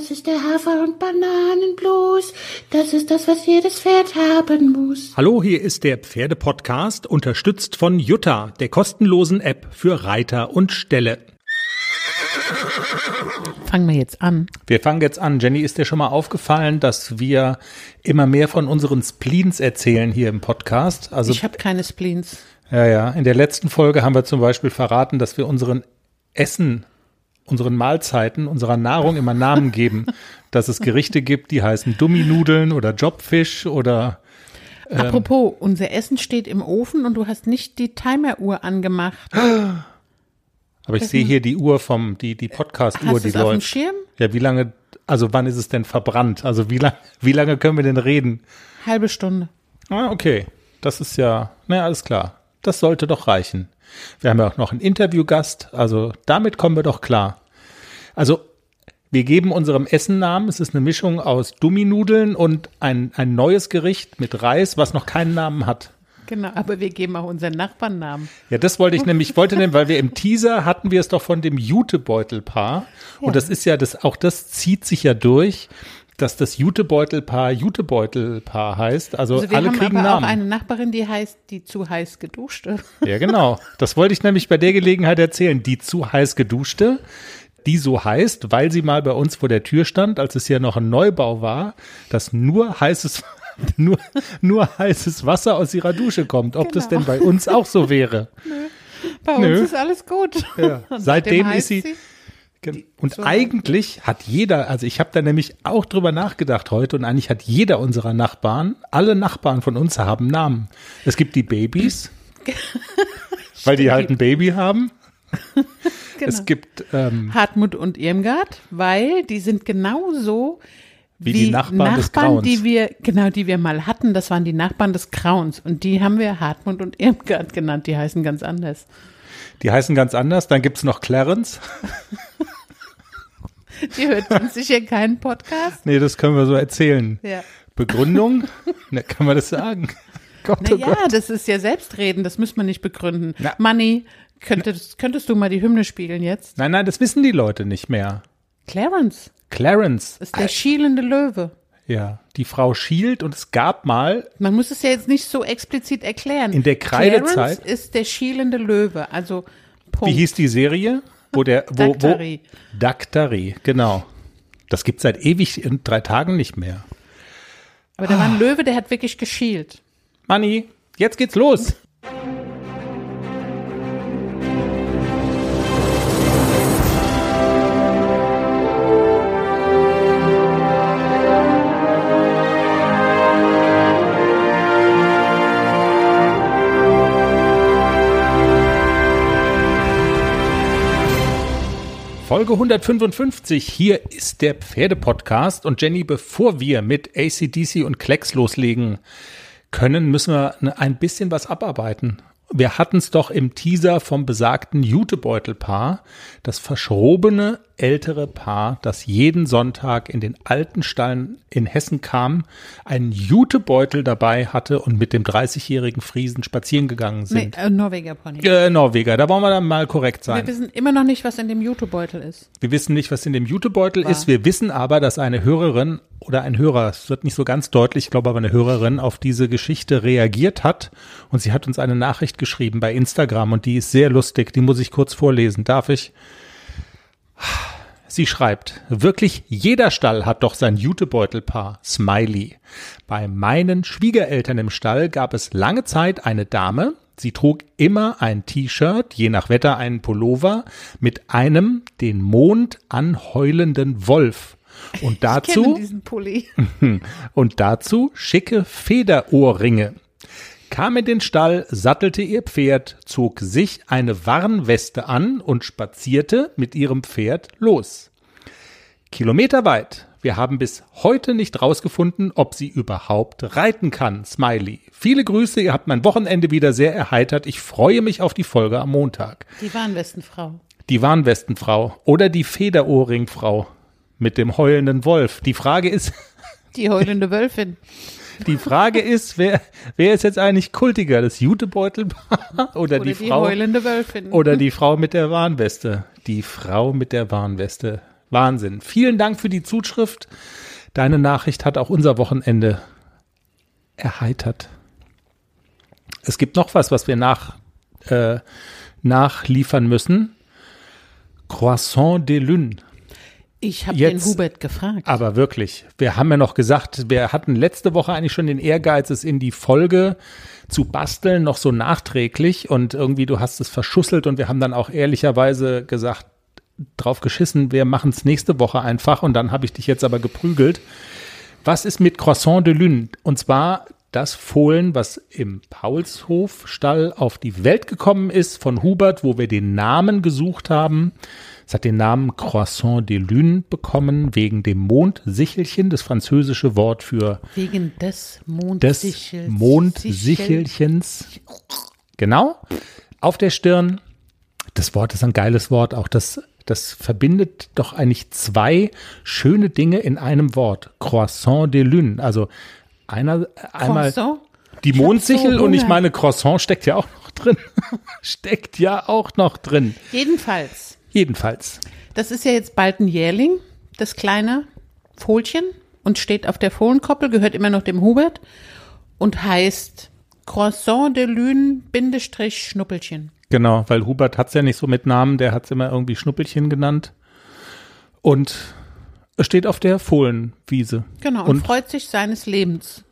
das ist der Hafer- und Bananenblues. Das ist das, was jedes Pferd haben muss. Hallo, hier ist der Pferdepodcast, unterstützt von Jutta, der kostenlosen App für Reiter und Ställe. Fangen wir jetzt an. Wir fangen jetzt an. Jenny, ist dir schon mal aufgefallen, dass wir immer mehr von unseren Spleens erzählen hier im Podcast? Also, ich habe keine Spleens. Ja. In der letzten Folge haben wir zum Beispiel verraten, dass wir unseren Mahlzeiten, unserer Nahrung immer Namen geben. Dass es Gerichte gibt, die heißen Dummi-Nudeln oder Jobfisch oder… Apropos, unser Essen steht im Ofen und du hast nicht die Timer-Uhr angemacht. Aber ich sehe hier die Uhr die Podcast-Uhr, die läuft. Hast du es auf dem Schirm? Ja, wie lange, also wann ist es denn verbrannt? Also wie lange können wir denn reden? Halbe Stunde. Ah, okay. Das ist ja, alles klar. Das sollte doch reichen. Wir haben ja auch noch einen Interviewgast, also damit kommen wir doch klar. Also wir geben unserem Essen Namen. Es ist eine Mischung aus Dummi-Nudeln und ein neues Gericht mit Reis, was noch keinen Namen hat. Genau, aber wir geben auch unseren Nachbarnamen. Ja, das wollte ich nämlich, weil wir im Teaser hatten wir es doch von dem Jutebeutelpaar. Ja. Und das ist ja, das zieht sich ja durch, dass das Jutebeutelpaar heißt. Also alle kriegen Namen. Wir haben aber auch eine Nachbarin, die heißt die zu heiß geduschte. Ja, genau. Das wollte ich nämlich bei der Gelegenheit erzählen. Die zu heiß geduschte, die so heißt, weil sie mal bei uns vor der Tür stand, als es hier noch ein Neubau war, dass nur heißes Wasser aus ihrer Dusche kommt. Ob das denn bei uns auch so wäre? Bei uns ist alles gut. Ja. Seitdem ist sie… Und eigentlich hat jeder, also ich habe da nämlich auch drüber nachgedacht heute, und eigentlich hat jeder unserer Nachbarn, alle Nachbarn von uns haben Namen. Es gibt die Babys, weil die halt ein Baby haben. Genau. Es gibt… Hartmut und Irmgard, weil die sind genauso… Wie die Nachbarn des Grauens. Die wir mal hatten, das waren die Nachbarn des Grauens. Und die haben wir Hartmut und Irmgard genannt. Die heißen ganz anders. Dann gibt es noch Clarence. Die hört uns sicher keinen Podcast. Nee, das können wir so erzählen. Ja. Begründung? Kann man das sagen? Gott, das ist ja Selbstreden. Das müssen wir nicht begründen. Na. Manni, könntest du mal die Hymne spielen jetzt? Nein, das wissen die Leute nicht mehr. Clarence. Das ist der schielende Löwe. Ja, die Frau schielt und es gab mal… Man muss es ja jetzt nicht so explizit erklären. In der Kreidezeit… Clarence ist der schielende Löwe, also Punkt. Wie hieß die Serie? Daktari. Daktari, genau. Das gibt es seit ewig in 3 Tagen nicht mehr. Aber da war ein Löwe, der hat wirklich geschielt. Manni, jetzt geht's los. Folge 155, hier ist der Pferdepodcast. Und Jenny, bevor wir mit AC/DC und Klecks loslegen können, müssen wir ein bisschen was abarbeiten. Wir hatten es doch im Teaser vom besagten Jutebeutelpaar, das verschrobene ältere Paar, das jeden Sonntag in den alten Stall in Hessen kam, einen Jutebeutel dabei hatte und mit dem 30-jährigen Friesen spazieren gegangen sind. Norweger Pony. Norweger, da wollen wir dann mal korrekt sein. Wir wissen immer noch nicht, was in dem Jutebeutel ist. Wir wissen aber, dass eine Hörerin oder ein Hörer, es wird nicht so ganz deutlich, ich glaube aber eine Hörerin, auf diese Geschichte reagiert hat, und sie hat uns eine Nachricht geschrieben bei Instagram, und die ist sehr lustig, die muss ich kurz vorlesen. Darf ich? Sie schreibt: Wirklich jeder Stall hat doch sein Jutebeutelpaar, Smiley. Bei meinen Schwiegereltern im Stall gab es lange Zeit eine Dame, sie trug immer ein T-Shirt, je nach Wetter einen Pullover, mit einem den Mond anheulenden Wolf. Und dazu, ich kenne diesen Pulli. Und dazu schicke Federohrringe. Kam in den Stall, sattelte ihr Pferd, zog sich eine Warnweste an und spazierte mit ihrem Pferd los. Kilometerweit. Wir haben bis heute nicht rausgefunden, ob sie überhaupt reiten kann. Smiley. Viele Grüße, ihr habt mein Wochenende wieder sehr erheitert. Ich freue mich auf die Folge am Montag. Die Warnwestenfrau oder die Federohrringfrau mit dem heulenden Wolf. Die Frage ist… Die heulende Wölfin. Die Frage ist, wer ist jetzt eigentlich kultiger, das Jutebeutelpaar oder die Frau heulende Wölfin? Oder die Frau mit der Warnweste. Die Frau mit der Warnweste. Wahnsinn. Vielen Dank für die Zuschrift. Deine Nachricht hat auch unser Wochenende erheitert. Es gibt noch was, was wir nachliefern müssen. Croissant de Lune. Ich habe den Hubert gefragt. Aber wirklich, wir haben ja noch gesagt, wir hatten letzte Woche eigentlich schon den Ehrgeiz, es in die Folge zu basteln, noch so nachträglich. Und irgendwie, du hast es verschusselt und wir haben dann auch ehrlicherweise gesagt, drauf geschissen, wir machen es nächste Woche einfach. Und dann habe ich dich jetzt aber geprügelt. Was ist mit Croissant de Lune? Und zwar das Fohlen, was im Paulshofstall auf die Welt gekommen ist von Hubert, wo wir den Namen gesucht haben. Es hat den Namen Croissant de Lune bekommen, wegen dem Mondsichelchen, das französische Wort für… Wegen des Mondsichelchens. Genau, auf der Stirn. Das Wort ist ein geiles Wort, auch das verbindet doch eigentlich zwei schöne Dinge in einem Wort. Croissant de Lune, also einmal Croissant? Die Mondsichel so, und ich meine, Croissant steckt ja auch noch drin. Jedenfalls. Das ist ja jetzt bald ein Jährling, das kleine Fohlchen, und steht auf der Fohlenkoppel, gehört immer noch dem Hubert und heißt Croissant de Lune / Schnuppelchen. Genau, weil Hubert hat es ja nicht so mit Namen, der hat es immer irgendwie Schnuppelchen genannt. Und es steht auf der Fohlenwiese. Genau, und freut sich seines Lebens.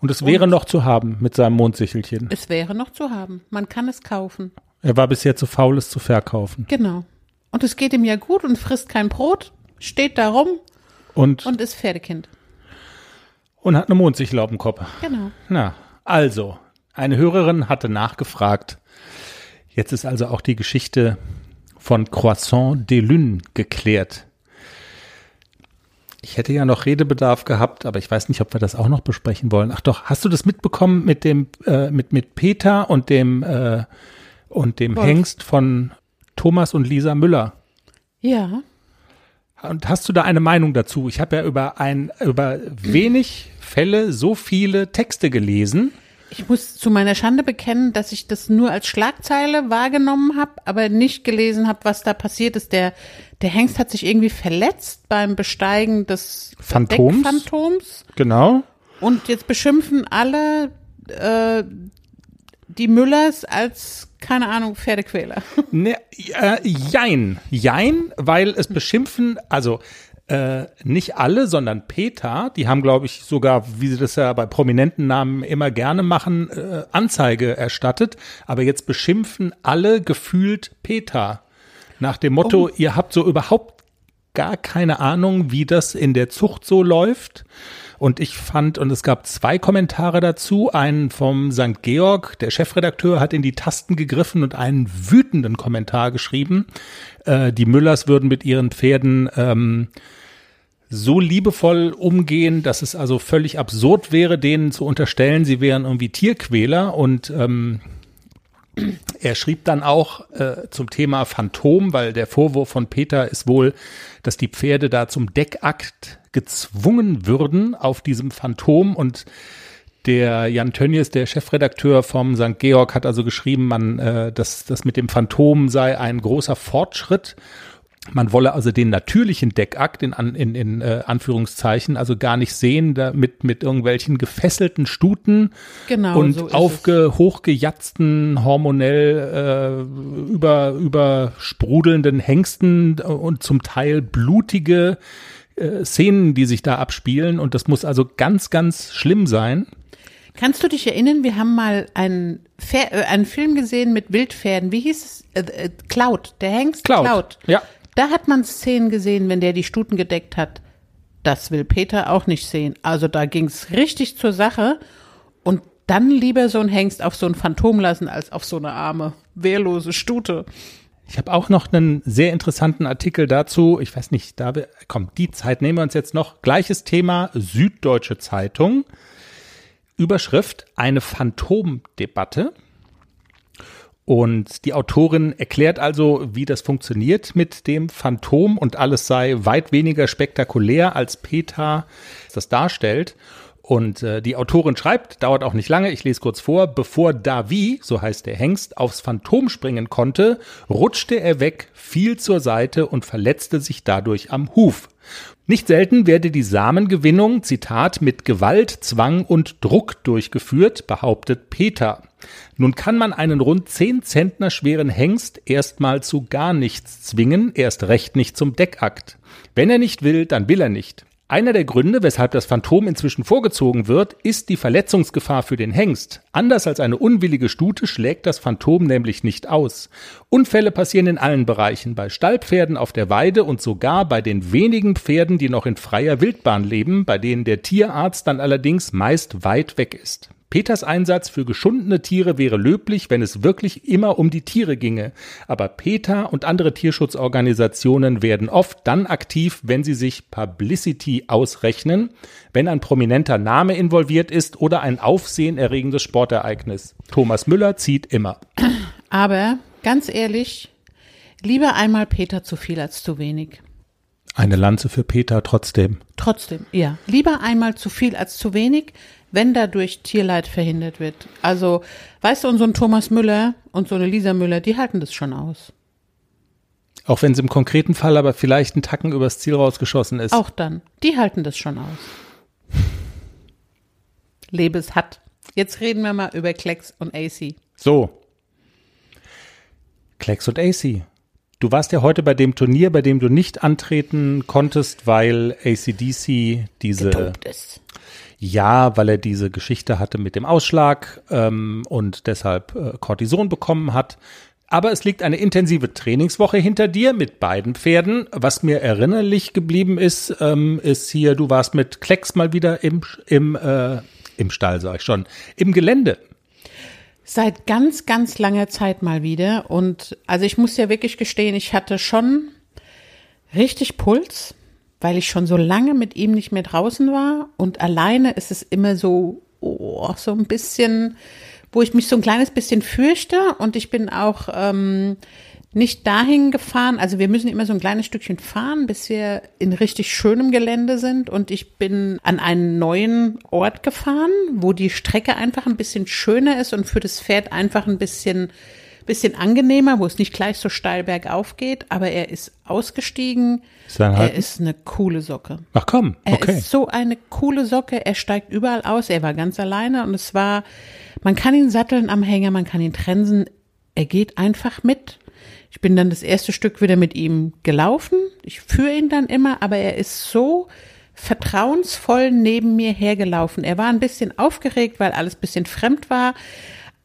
Und es wäre noch zu haben mit seinem Mondsichelchen. Es wäre noch zu haben, man kann es kaufen. Er war bisher zu faul, es zu verkaufen. Genau. Und es geht ihm ja gut und frisst kein Brot, steht da rum und ist Pferdekind. Und hat eine Mondsichel auf dem Kopf. Genau. Na, also, eine Hörerin hatte nachgefragt. Jetzt ist also auch die Geschichte von Croissant de Lune geklärt. Ich hätte ja noch Redebedarf gehabt, aber ich weiß nicht, ob wir das auch noch besprechen wollen. Ach doch, hast du das mitbekommen mit dem mit PETA und dem Wolf. Hengst von Thomas und Lisa Müller. Ja. Und hast du da eine Meinung dazu? Ich habe ja über wenig Fälle so viele Texte gelesen. Ich muss zu meiner Schande bekennen, dass ich das nur als Schlagzeile wahrgenommen habe, aber nicht gelesen habe, was da passiert ist. Der Hengst hat sich irgendwie verletzt beim Besteigen des Phantoms. Genau. Und jetzt beschimpfen alle die Müllers als, keine Ahnung, Pferdequäler. Ne, jein, weil es beschimpfen, also nicht alle, sondern PETA, die haben, glaube ich, sogar, wie sie das ja bei prominenten Namen immer gerne machen, Anzeige erstattet. Aber jetzt beschimpfen alle gefühlt PETA nach dem Motto, ihr habt so überhaupt gar keine Ahnung, wie das in der Zucht so läuft. Und ich fand, und es gab zwei Kommentare dazu, einen vom St. Georg, der Chefredakteur hat in die Tasten gegriffen und einen wütenden Kommentar geschrieben. Die Müllers würden mit ihren Pferden so liebevoll umgehen, dass es also völlig absurd wäre, denen zu unterstellen, sie wären irgendwie Tierquäler. Und er schrieb dann auch zum Thema Phantom, weil der Vorwurf von Peter ist wohl, dass die Pferde da zum Deckakt gezwungen würden auf diesem Phantom. Und der Jan Tönnies, der Chefredakteur vom St. Georg, hat also geschrieben, dass das mit dem Phantom sei ein großer Fortschritt. Man wolle also den natürlichen Deckakt in Anführungszeichen also gar nicht sehen, da mit irgendwelchen gefesselten Stuten, genau, und so hochgejatzten, hormonell übersprudelnden Hengsten und zum Teil blutige Szenen, die sich da abspielen. Und das muss also ganz, ganz schlimm sein. Kannst du dich erinnern, wir haben mal einen Film gesehen mit Wildpferden. Wie hieß es? Cloud, der Hengst? Cloud. Ja. Da hat man Szenen gesehen, wenn der die Stuten gedeckt hat. Das will Peter auch nicht sehen. Also da ging es richtig zur Sache. Und dann lieber so ein Hengst auf so ein Phantom lassen, als auf so eine arme, wehrlose Stute. Ich habe auch noch einen sehr interessanten Artikel dazu. Ich weiß nicht, die Zeit nehmen wir uns jetzt noch. Gleiches Thema, Süddeutsche Zeitung. Überschrift, eine Phantomdebatte. Und die Autorin erklärt also, wie das funktioniert mit dem Phantom und alles sei weit weniger spektakulär, als PETA das darstellt. Und die Autorin schreibt, dauert auch nicht lange, ich lese kurz vor, bevor Davi, so heißt der Hengst, aufs Phantom springen konnte, rutschte er weg, fiel zur Seite und verletzte sich dadurch am Huf. Nicht selten werde die Samengewinnung, Zitat, mit Gewalt, Zwang und Druck durchgeführt, behauptet Peter. Nun kann man einen rund 10 Zentner schweren Hengst erstmal zu gar nichts zwingen, erst recht nicht zum Deckakt. Wenn er nicht will, dann will er nicht. Einer der Gründe, weshalb das Phantom inzwischen vorgezogen wird, ist die Verletzungsgefahr für den Hengst. Anders als eine unwillige Stute schlägt das Phantom nämlich nicht aus. Unfälle passieren in allen Bereichen, bei Stallpferden auf der Weide und sogar bei den wenigen Pferden, die noch in freier Wildbahn leben, bei denen der Tierarzt dann allerdings meist weit weg ist. Peters Einsatz für geschundene Tiere wäre löblich, wenn es wirklich immer um die Tiere ginge. Aber PETA und andere Tierschutzorganisationen werden oft dann aktiv, wenn sie sich Publicity ausrechnen, wenn ein prominenter Name involviert ist oder ein aufsehenerregendes Sportereignis. Thomas Müller zieht immer. Aber ganz ehrlich, lieber einmal PETA zu viel als zu wenig. Eine Lanze für PETA trotzdem. Trotzdem, ja. Lieber einmal zu viel als zu wenig, wenn dadurch Tierleid verhindert wird. Also, weißt du, und so ein Thomas Müller und so eine Lisa Müller, die halten das schon aus. Auch wenn es im konkreten Fall aber vielleicht einen Tacken übers Ziel rausgeschossen ist. Auch dann. Die halten das schon aus. Lebe es hat. Jetzt reden wir mal über Klecks und AC. So. Klecks und AC. Du warst ja heute bei dem Turnier, bei dem du nicht antreten konntest, weil AC/DC diese… getobt ist. Ja, weil er diese Geschichte hatte mit dem Ausschlag und deshalb Cortison bekommen hat. Aber es liegt eine intensive Trainingswoche hinter dir mit beiden Pferden. Was mir erinnerlich geblieben ist, ist hier, du warst mit Klecks mal wieder im Stall, sag ich schon, im Gelände. Seit ganz, ganz langer Zeit mal wieder. Und also ich muss ja wirklich gestehen, ich hatte schon richtig Puls, weil ich schon so lange mit ihm nicht mehr draußen war und alleine ist es immer so, so ein bisschen, wo ich mich so ein kleines bisschen fürchte und ich bin auch nicht dahin gefahren, also wir müssen immer so ein kleines Stückchen fahren, bis wir in richtig schönem Gelände sind und ich bin an einen neuen Ort gefahren, wo die Strecke einfach ein bisschen schöner ist und für das Pferd einfach ein bisschen angenehmer, wo es nicht gleich so steil bergauf geht, aber er ist ausgestiegen. Er ist eine coole Socke. Ach komm, okay. Er ist so eine coole Socke, er steigt überall aus, er war ganz alleine und es war, man kann ihn satteln am Hänger, man kann ihn trensen, er geht einfach mit. Ich bin dann das erste Stück wieder mit ihm gelaufen, ich führe ihn dann immer, aber er ist so vertrauensvoll neben mir hergelaufen. Er war ein bisschen aufgeregt, weil alles ein bisschen fremd war.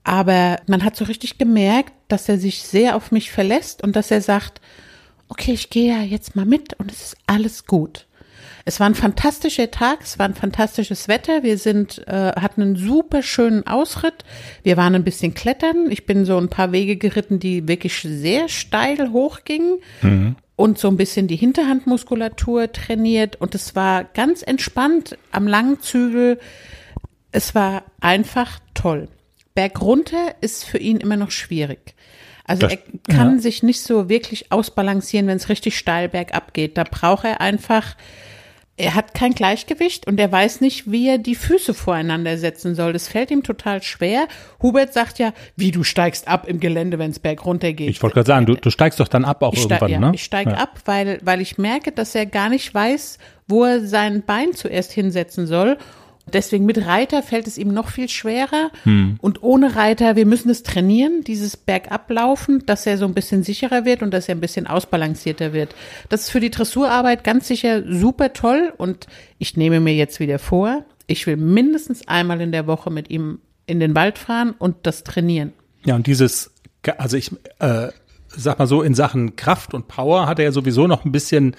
Aber man hat so richtig gemerkt, dass er sich sehr auf mich verlässt und dass er sagt, okay, ich gehe ja jetzt mal mit und es ist alles gut. Es war ein fantastischer Tag, es war ein fantastisches Wetter, wir hatten einen super schönen Ausritt, wir waren ein bisschen klettern, ich bin so ein paar Wege geritten, die wirklich sehr steil hochgingen und so ein bisschen die Hinterhandmuskulatur trainiert und es war ganz entspannt am langen Zügel, es war einfach toll. Bergrunter ist für ihn immer noch schwierig. Also das, er kann sich nicht so wirklich ausbalancieren, wenn es richtig steil bergab geht. Da braucht er einfach, er hat kein Gleichgewicht und er weiß nicht, wie er die Füße voreinander setzen soll. Das fällt ihm total schwer. Hubert sagt ja, wie du steigst ab im Gelände, wenn es bergrunter geht. Ich wollte gerade sagen, du steigst doch dann ab auch irgendwann, ne? Ich steige ab, weil ich merke, dass er gar nicht weiß, wo er sein Bein zuerst hinsetzen soll. Deswegen mit Reiter fällt es ihm noch viel schwerer und ohne Reiter, wir müssen es trainieren, dieses Bergablaufen, dass er so ein bisschen sicherer wird und dass er ein bisschen ausbalancierter wird. Das ist für die Dressurarbeit ganz sicher super toll und ich nehme mir jetzt wieder vor, ich will mindestens einmal in der Woche mit ihm in den Wald fahren und das trainieren. Ja und dieses, also ich sag mal so, in Sachen Kraft und Power hat er ja sowieso noch ein bisschen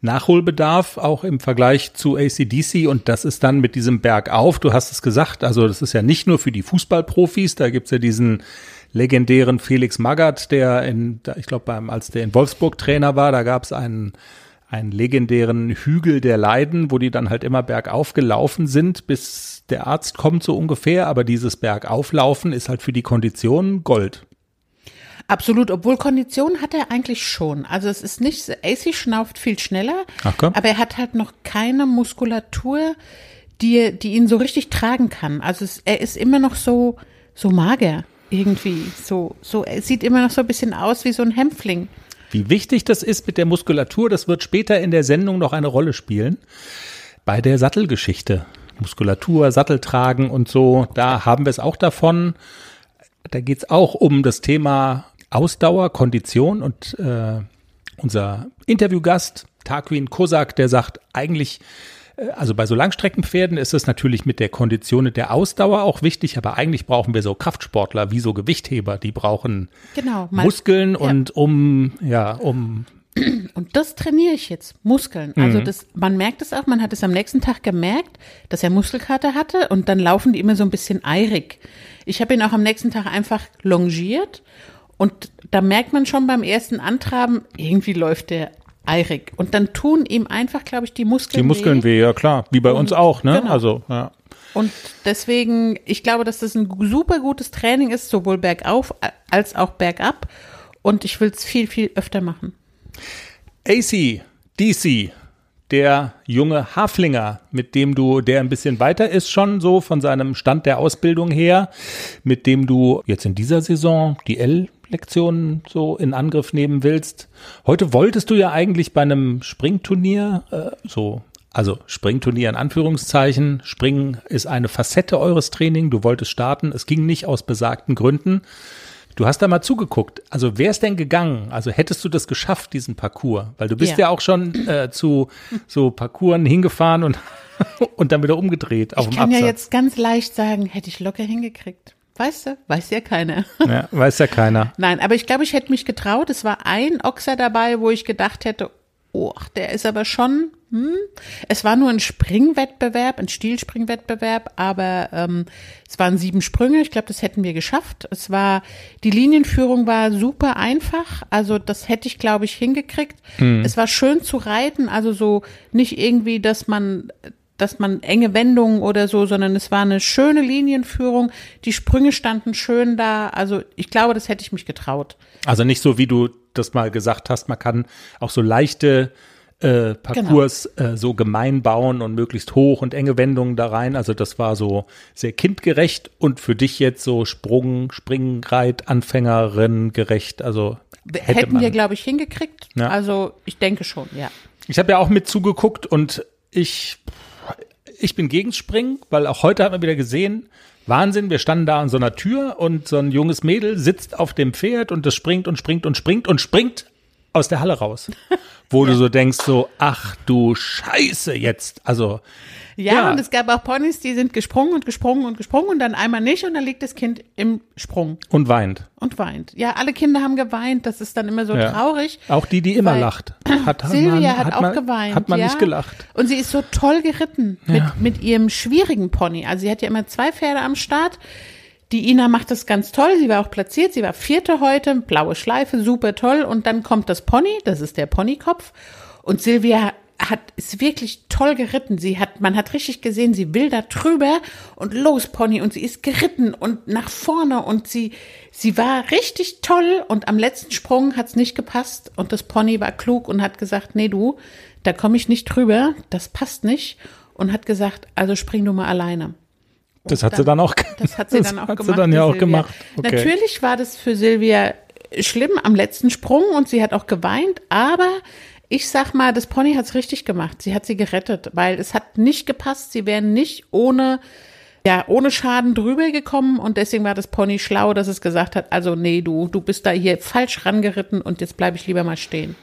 Nachholbedarf, auch im Vergleich zu AC/DC und das ist dann mit diesem Bergauf, du hast es gesagt, also das ist ja nicht nur für die Fußballprofis, da gibt's ja diesen legendären Felix Magath, der ich glaube, als der in Wolfsburg Trainer war, da gab's einen legendären Hügel der Leiden, wo die dann halt immer bergauf gelaufen sind, bis der Arzt kommt so ungefähr, aber dieses Bergauflaufen ist halt für die Kondition Gold. Absolut, obwohl Kondition hat er eigentlich schon. Also es ist nicht, AC schnauft viel schneller, aber er hat halt noch keine Muskulatur, die ihn so richtig tragen kann. Also er ist immer noch so mager irgendwie. Er sieht immer noch so ein bisschen aus wie so ein Hämpfling. Wie wichtig das ist mit der Muskulatur, das wird später in der Sendung noch eine Rolle spielen. Bei der Sattelgeschichte. Muskulatur, Sattel tragen und so, da haben wir es auch davon. Da geht es auch um das Thema Ausdauer, Kondition und unser Interviewgast Tarquin Kosak, der sagt eigentlich, also bei so Langstreckenpferden ist es natürlich mit der Kondition und der Ausdauer auch wichtig, aber eigentlich brauchen wir so Kraftsportler wie so Gewichtheber, die brauchen Muskeln und Und das trainiere ich jetzt, Muskeln. Also das, man merkt es auch, man hat es am nächsten Tag gemerkt, dass er Muskelkater hatte und dann laufen die immer so ein bisschen eirig. Ich habe ihn auch am nächsten Tag einfach longiert und da merkt man schon beim ersten Antraben, irgendwie läuft der eirig. Und dann tun ihm einfach, glaube ich, die Muskeln weh. Die Muskeln weh, ja klar, wie bei uns auch, ne? Genau. Also, ja. Und deswegen, ich glaube, dass das ein super gutes Training ist, sowohl bergauf als auch bergab und ich will es viel, viel öfter machen. AC/DC, der junge Haflinger, mit dem du, der ein bisschen weiter ist schon so von seinem Stand der Ausbildung her, mit dem du jetzt in dieser Saison die L-Lektionen so in Angriff nehmen willst. Heute wolltest du ja eigentlich bei einem Springturnier, also Springturnier in Anführungszeichen, Springen ist eine Facette eures Trainings, du wolltest starten, es ging nicht aus besagten Gründen. Du hast da mal zugeguckt. Also wäre es denn gegangen? Also hättest du das geschafft, diesen Parcours? Weil du bist ja auch schon zu so Parcoursen hingefahren und dann wieder umgedreht auf dem Absatz. Ich kann ja jetzt ganz leicht sagen, hätte ich locker hingekriegt. Weißt du? Weiß ja keiner. Ja, weiß ja keiner. Nein, aber ich glaube, ich hätte mich getraut. Es war ein Ochser dabei, wo ich gedacht hätte, oh, der ist aber schon, Es war nur ein Springwettbewerb, ein Stilspringwettbewerb, aber es waren 7 Sprünge. Ich glaube, das hätten wir geschafft. Es war, die Linienführung war super einfach. Also das hätte ich, glaube ich, hingekriegt. Es war schön zu reiten, also so nicht irgendwie, dass man enge Wendungen oder so, sondern es war eine schöne Linienführung. Die Sprünge standen schön da. Also ich glaube, das hätte ich mich getraut. Also nicht so, wie du das mal gesagt hast, man kann auch so leichte Parcours so gemein bauen und möglichst hoch und enge Wendungen da rein. Also das war so sehr kindgerecht und für dich jetzt so Springreit, Anfängerin gerecht. Also hätten wir, glaube ich, hingekriegt. Ja. Also ich denke schon, ja. Ich habe ja auch mit zugeguckt und ich bin gegen Springen, weil auch heute hat man wieder gesehen, Wahnsinn, wir standen da an so einer Tür und so ein junges Mädel sitzt auf dem Pferd und das springt und springt und springt und springt aus der Halle raus. Wo du so denkst, so, ach du Scheiße jetzt. Also ja, und es gab auch Ponys, die sind gesprungen und gesprungen und gesprungen und dann einmal nicht und dann liegt das Kind im Sprung. Und weint. Und weint. Ja, alle Kinder haben geweint, das ist dann immer so traurig. Auch die immer lacht. Silvia hat auch geweint. Hat man nicht gelacht. Und sie ist so toll geritten mit ihrem schwierigen Pony. Also sie hat ja immer 2 Pferde am Start. Die Ina macht das ganz toll, sie war auch platziert, sie war 4. heute, blaue Schleife, super toll und dann kommt das Pony, das ist der Ponykopf und Silvia ist wirklich toll geritten, man hat richtig gesehen, sie will da drüber und los Pony und sie ist geritten und nach vorne und sie war richtig toll und am letzten Sprung hat's nicht gepasst und das Pony war klug und hat gesagt, nee du, da komme ich nicht drüber, das passt nicht und hat gesagt, also spring du mal alleine. Das hat sie dann auch gemacht. Das hat sie dann auch gemacht. Okay. Natürlich war das für Silvia schlimm am letzten Sprung und sie hat auch geweint, aber ich sag mal, das Pony hat es richtig gemacht. Sie hat sie gerettet, weil es hat nicht gepasst. Sie wären nicht ohne Schaden drüber gekommen und deswegen war das Pony schlau, dass es gesagt hat, also nee, du bist da hier falsch rangeritten und jetzt bleibe ich lieber mal stehen.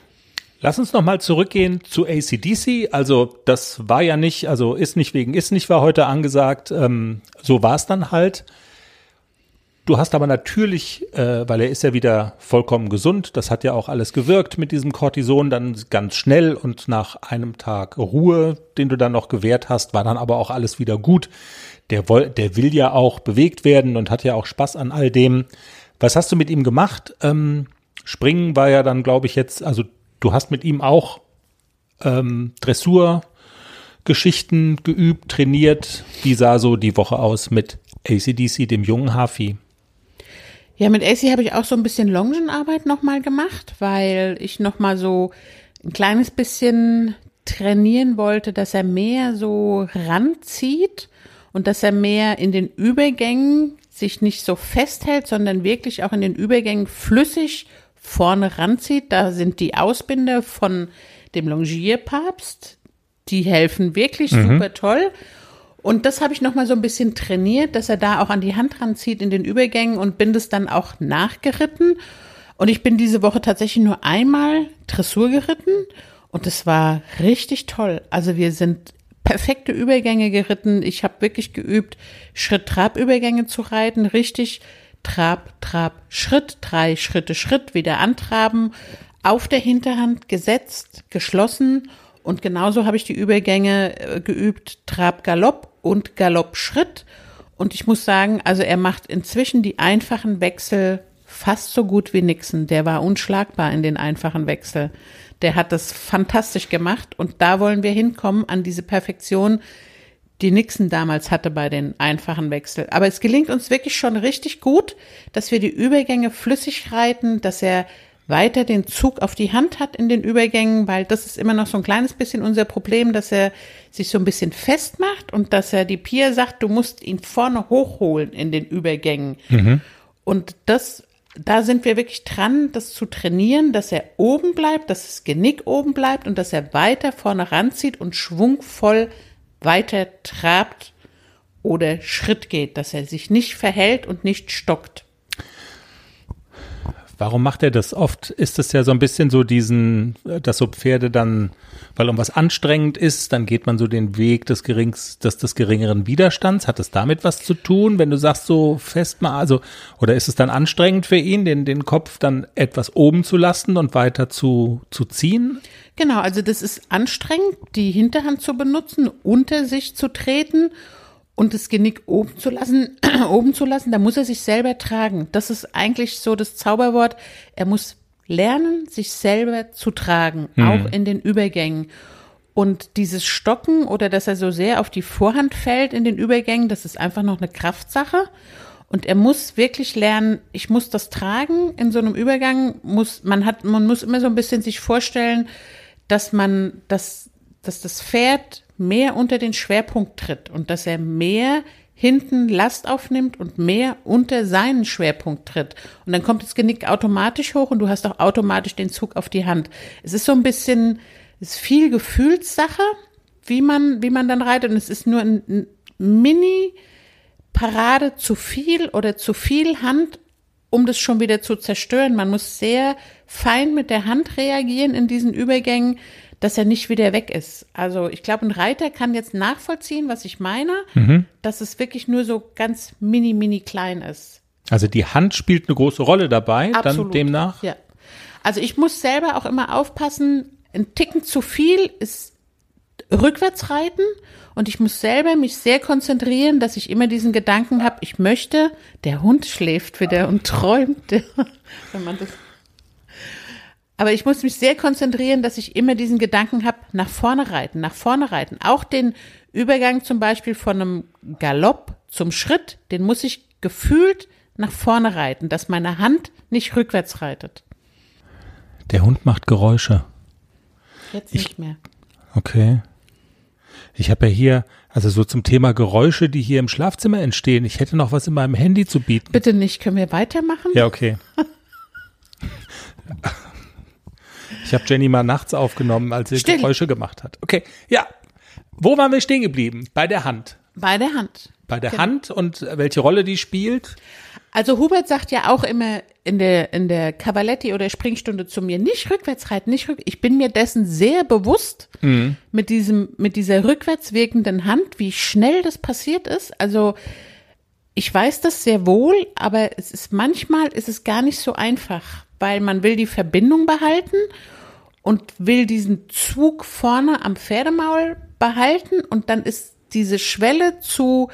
Lass uns nochmal zurückgehen zu AC/DC. Also das war ja nicht, also ist nicht wegen ist nicht, war heute angesagt. So war es dann halt. Du hast aber natürlich, weil er ist ja wieder vollkommen gesund, das hat ja auch alles gewirkt mit diesem Cortison, dann ganz schnell und nach einem Tag Ruhe, den du dann noch gewährt hast, war dann aber auch alles wieder gut. Der will ja auch bewegt werden und hat ja auch Spaß an all dem. Was hast du mit ihm gemacht? Springen war ja dann, glaube ich, jetzt, also du hast mit ihm auch Dressurgeschichten geübt, trainiert. Wie sah so die Woche aus mit AC/DC, dem jungen Hafi? Ja, mit AC habe ich auch so ein bisschen Longenarbeit nochmal gemacht, weil ich nochmal so ein kleines bisschen trainieren wollte, dass er mehr so ranzieht und dass er mehr in den Übergängen sich nicht so festhält, sondern wirklich auch in den Übergängen flüssig vorne ranzieht. Da sind die Ausbinder von dem Longierpapst, die helfen wirklich super toll. Und das habe ich nochmal so ein bisschen trainiert, dass er da auch an die Hand ranzieht in den Übergängen, und bin das dann auch nachgeritten. Und ich bin diese Woche tatsächlich nur einmal Dressur geritten und das war richtig toll. Also wir sind perfekte Übergänge geritten. Ich habe wirklich geübt, Schritt-Trab-Übergänge zu reiten, richtig Trab, Trab, Schritt, 3 Schritte, Schritt, wieder antraben, auf der Hinterhand gesetzt, geschlossen. Und genauso habe ich die Übergänge geübt, Trab, Galopp und Galopp, Schritt. Und ich muss sagen, also er macht inzwischen die einfachen Wechsel fast so gut wie Nixon. Der war unschlagbar in den einfachen Wechsel. Der hat das fantastisch gemacht und da wollen wir hinkommen, an diese Perfektion, die Nixon damals hatte bei den einfachen Wechsel. Aber es gelingt uns wirklich schon richtig gut, dass wir die Übergänge flüssig reiten, dass er weiter den Zug auf die Hand hat in den Übergängen, weil das ist immer noch so ein kleines bisschen unser Problem, dass er sich so ein bisschen festmacht und dass er die Pia sagt, du musst ihn vorne hochholen in den Übergängen. Und das, da sind wir wirklich dran, das zu trainieren, dass er oben bleibt, dass das Genick oben bleibt und dass er weiter vorne ranzieht und schwungvoll weiter trabt oder Schritt geht, dass er sich nicht verhält und nicht stockt. Warum macht er das? Oft ist es ja so ein bisschen so diesen, dass so Pferde dann, weil irgendwas anstrengend ist, dann geht man so den Weg des geringeren Widerstands. Hat das damit was zu tun, wenn du sagst, so fest mal, also, oder ist es dann anstrengend für ihn, den Kopf dann etwas oben zu lassen und weiter zu ziehen? Genau, also das ist anstrengend, die Hinterhand zu benutzen, unter sich zu treten und das Genick oben zu lassen, da muss er sich selber tragen. Das ist eigentlich so das Zauberwort. Er muss lernen, sich selber zu tragen, auch in den Übergängen. Und dieses Stocken oder dass er so sehr auf die Vorhand fällt in den Übergängen, das ist einfach noch eine Kraftsache. Und er muss wirklich lernen, ich muss das tragen in so einem Übergang. Man muss immer so ein bisschen sich vorstellen, dass das Pferd mehr unter den Schwerpunkt tritt und dass er mehr hinten Last aufnimmt und mehr unter seinen Schwerpunkt tritt. Und dann kommt das Genick automatisch hoch und du hast auch automatisch den Zug auf die Hand. Es ist so ein bisschen, es ist viel Gefühlssache, wie man dann reitet, und es ist nur ein Mini-Parade zu viel oder zu viel Hand, um das schon wieder zu zerstören. Man muss sehr fein mit der Hand reagieren in diesen Übergängen, dass er nicht wieder weg ist. Also ich glaube, ein Reiter kann jetzt nachvollziehen, was ich meine, dass es wirklich nur so ganz mini klein ist. Also die Hand spielt eine große Rolle dabei, Absolut. Dann demnach? Ja. Also ich muss selber auch immer aufpassen, ein Ticken zu viel ist rückwärts reiten, und ich muss selber mich sehr konzentrieren, dass ich immer diesen Gedanken habe, ich möchte, der Hund schläft wieder und träumt, wenn man das... Aber ich muss mich sehr konzentrieren, dass ich immer diesen Gedanken habe, nach vorne reiten. Auch den Übergang zum Beispiel von einem Galopp zum Schritt, den muss ich gefühlt nach vorne reiten, dass meine Hand nicht rückwärts reitet. Der Hund macht Geräusche. Jetzt nicht mehr. Okay. Ich habe ja hier, also so zum Thema Geräusche, die hier im Schlafzimmer entstehen, ich hätte noch was in meinem Handy zu bieten. Bitte nicht, können wir weitermachen? Ja, okay. Ich habe Jenny mal nachts aufgenommen, als sie Geräusche gemacht hat. Okay, ja. Wo waren wir stehen geblieben? Bei der Hand und welche Rolle die spielt? Also Hubert sagt ja auch immer in der Cavaletti oder Springstunde zu mir, nicht rückwärts reiten, Ich bin mir dessen sehr bewusst, mit dieser rückwärts wirkenden Hand, wie schnell das passiert ist. Also ich weiß das sehr wohl, aber manchmal ist es gar nicht so einfach, weil man will die Verbindung behalten und will diesen Zug vorne am Pferdemaul behalten, und dann ist diese Schwelle zu,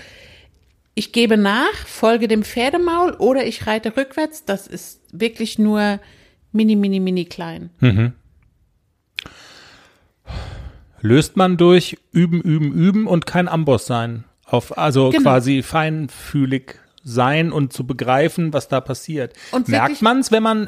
ich gebe nach, folge dem Pferdemaul oder ich reite rückwärts, das ist wirklich nur mini klein. Löst man durch üben und kein Amboss sein. Quasi feinfühlig sein und zu begreifen, was da passiert. Und merkt man es, wenn man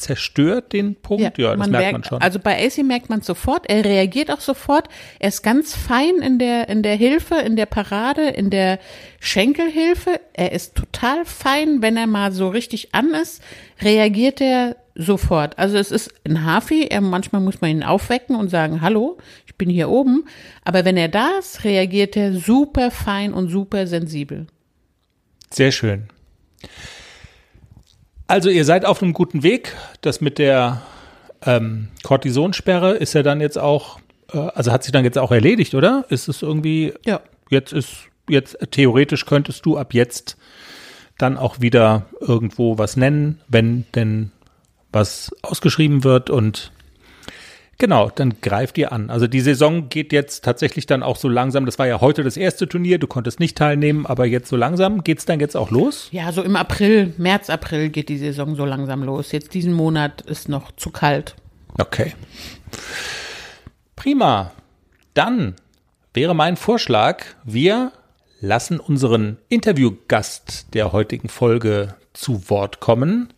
zerstört den Punkt. Ja, ja, das merkt man schon. Also bei AC merkt man sofort, er reagiert auch sofort. Er ist ganz fein in der Hilfe, in der Parade, in der Schenkelhilfe. Er ist total fein, wenn er mal so richtig an ist, reagiert er sofort. Also es ist ein Hafi, manchmal muss man ihn aufwecken und sagen, hallo, ich bin hier oben. Aber wenn er da ist, reagiert er super fein und super sensibel. Sehr schön. Also ihr seid auf einem guten Weg. Das mit der Kortisonsperre ist ja dann jetzt auch, also hat sich dann jetzt auch erledigt, oder? Ist es irgendwie, ja. Jetzt theoretisch könntest du ab jetzt dann auch wieder irgendwo was nennen, wenn denn was ausgeschrieben wird, und genau, dann greift ihr an. Also die Saison geht jetzt tatsächlich dann auch so langsam, das war ja heute das erste Turnier, du konntest nicht teilnehmen, aber jetzt so langsam geht's dann jetzt auch los? Ja, so im April, März, April geht die Saison so langsam los. Jetzt diesen Monat ist noch zu kalt. Okay. Prima. Dann wäre mein Vorschlag, wir lassen unseren Interviewgast der heutigen Folge zu Wort kommen.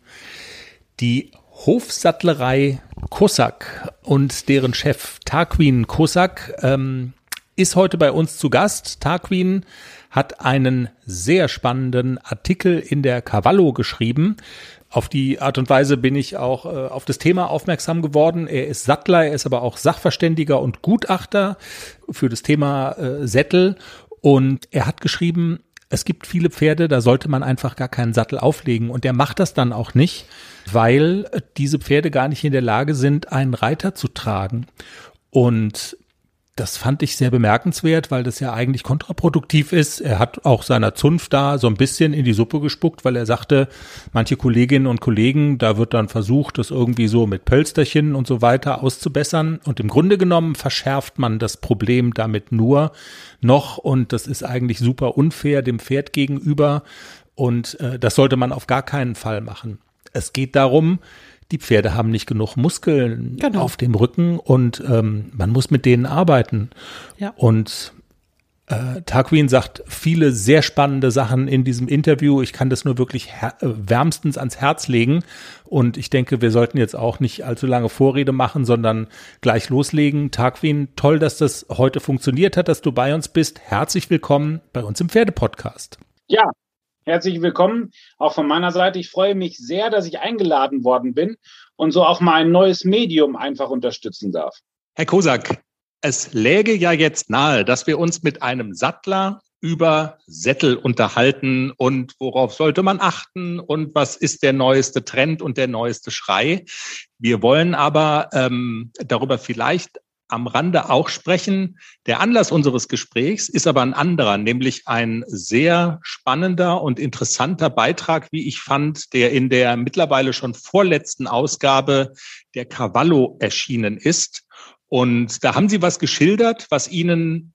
Die Hofsattlerei Kossack und deren Chef Tarquin Kosak ist heute bei uns zu Gast. Tarquin hat einen sehr spannenden Artikel in der Cavallo geschrieben. Auf die Art und Weise bin ich auch auf das Thema aufmerksam geworden. Er ist Sattler, er ist aber auch Sachverständiger und Gutachter für das Thema Sättel. Und er hat geschrieben, es gibt viele Pferde, da sollte man einfach gar keinen Sattel auflegen. Und er macht das dann auch nicht, weil diese Pferde gar nicht in der Lage sind, einen Reiter zu tragen. Und das fand ich sehr bemerkenswert, weil das ja eigentlich kontraproduktiv ist. Er hat auch seiner Zunft da so ein bisschen in die Suppe gespuckt, weil er sagte, manche Kolleginnen und Kollegen, da wird dann versucht, das irgendwie so mit Pölsterchen und so weiter auszubessern. Und im Grunde genommen verschärft man das Problem damit nur noch. Und das ist eigentlich super unfair dem Pferd gegenüber. Und das sollte man auf gar keinen Fall machen. Es geht darum, die Pferde haben nicht genug Muskeln auf dem Rücken und man muss mit denen arbeiten. Ja. Und Tarquin sagt viele sehr spannende Sachen in diesem Interview. Ich kann das nur wirklich wärmstens ans Herz legen. Und ich denke, wir sollten jetzt auch nicht allzu lange Vorrede machen, sondern gleich loslegen. Tarquin, toll, dass das heute funktioniert hat, dass du bei uns bist. Herzlich willkommen bei uns im Pferdepodcast. Ja. Herzlich willkommen, auch von meiner Seite. Ich freue mich sehr, dass ich eingeladen worden bin und so auch mal ein neues Medium einfach unterstützen darf. Herr Kosak, es läge ja jetzt nahe, dass wir uns mit einem Sattler über Sättel unterhalten und worauf sollte man achten und was ist der neueste Trend und der neueste Schrei. Wir wollen aber darüber vielleicht am Rande auch sprechen. Der Anlass unseres Gesprächs ist aber ein anderer, nämlich ein sehr spannender und interessanter Beitrag, wie ich fand, der in der mittlerweile schon vorletzten Ausgabe der Cavallo erschienen ist. Und da haben Sie was geschildert, was Ihnen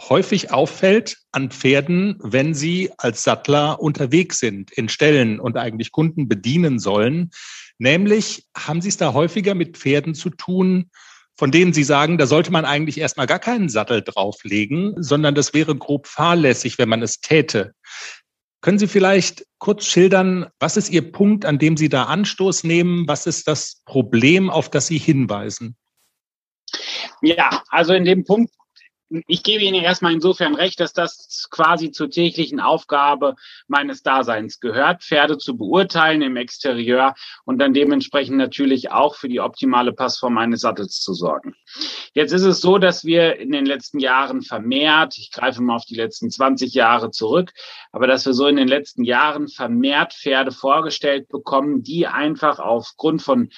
häufig auffällt an Pferden, wenn Sie als Sattler unterwegs sind, in Ställen und eigentlich Kunden bedienen sollen. Nämlich haben Sie es da häufiger mit Pferden zu tun, von denen Sie sagen, da sollte man eigentlich erstmal gar keinen Sattel drauflegen, sondern das wäre grob fahrlässig, wenn man es täte. Können Sie vielleicht kurz schildern, was ist Ihr Punkt, an dem Sie da Anstoß nehmen? Was ist das Problem, auf das Sie hinweisen? Ja, also in dem Punkt, ich gebe Ihnen erstmal insofern recht, dass das quasi zur täglichen Aufgabe meines Daseins gehört, Pferde zu beurteilen im Exterieur und dann dementsprechend natürlich auch für die optimale Passform eines Sattels zu sorgen. Jetzt ist es so, dass wir in den letzten Jahren vermehrt, ich greife mal auf die letzten 20 Jahre zurück, aber dass wir so in den letzten Jahren vermehrt Pferde vorgestellt bekommen, die einfach aufgrund von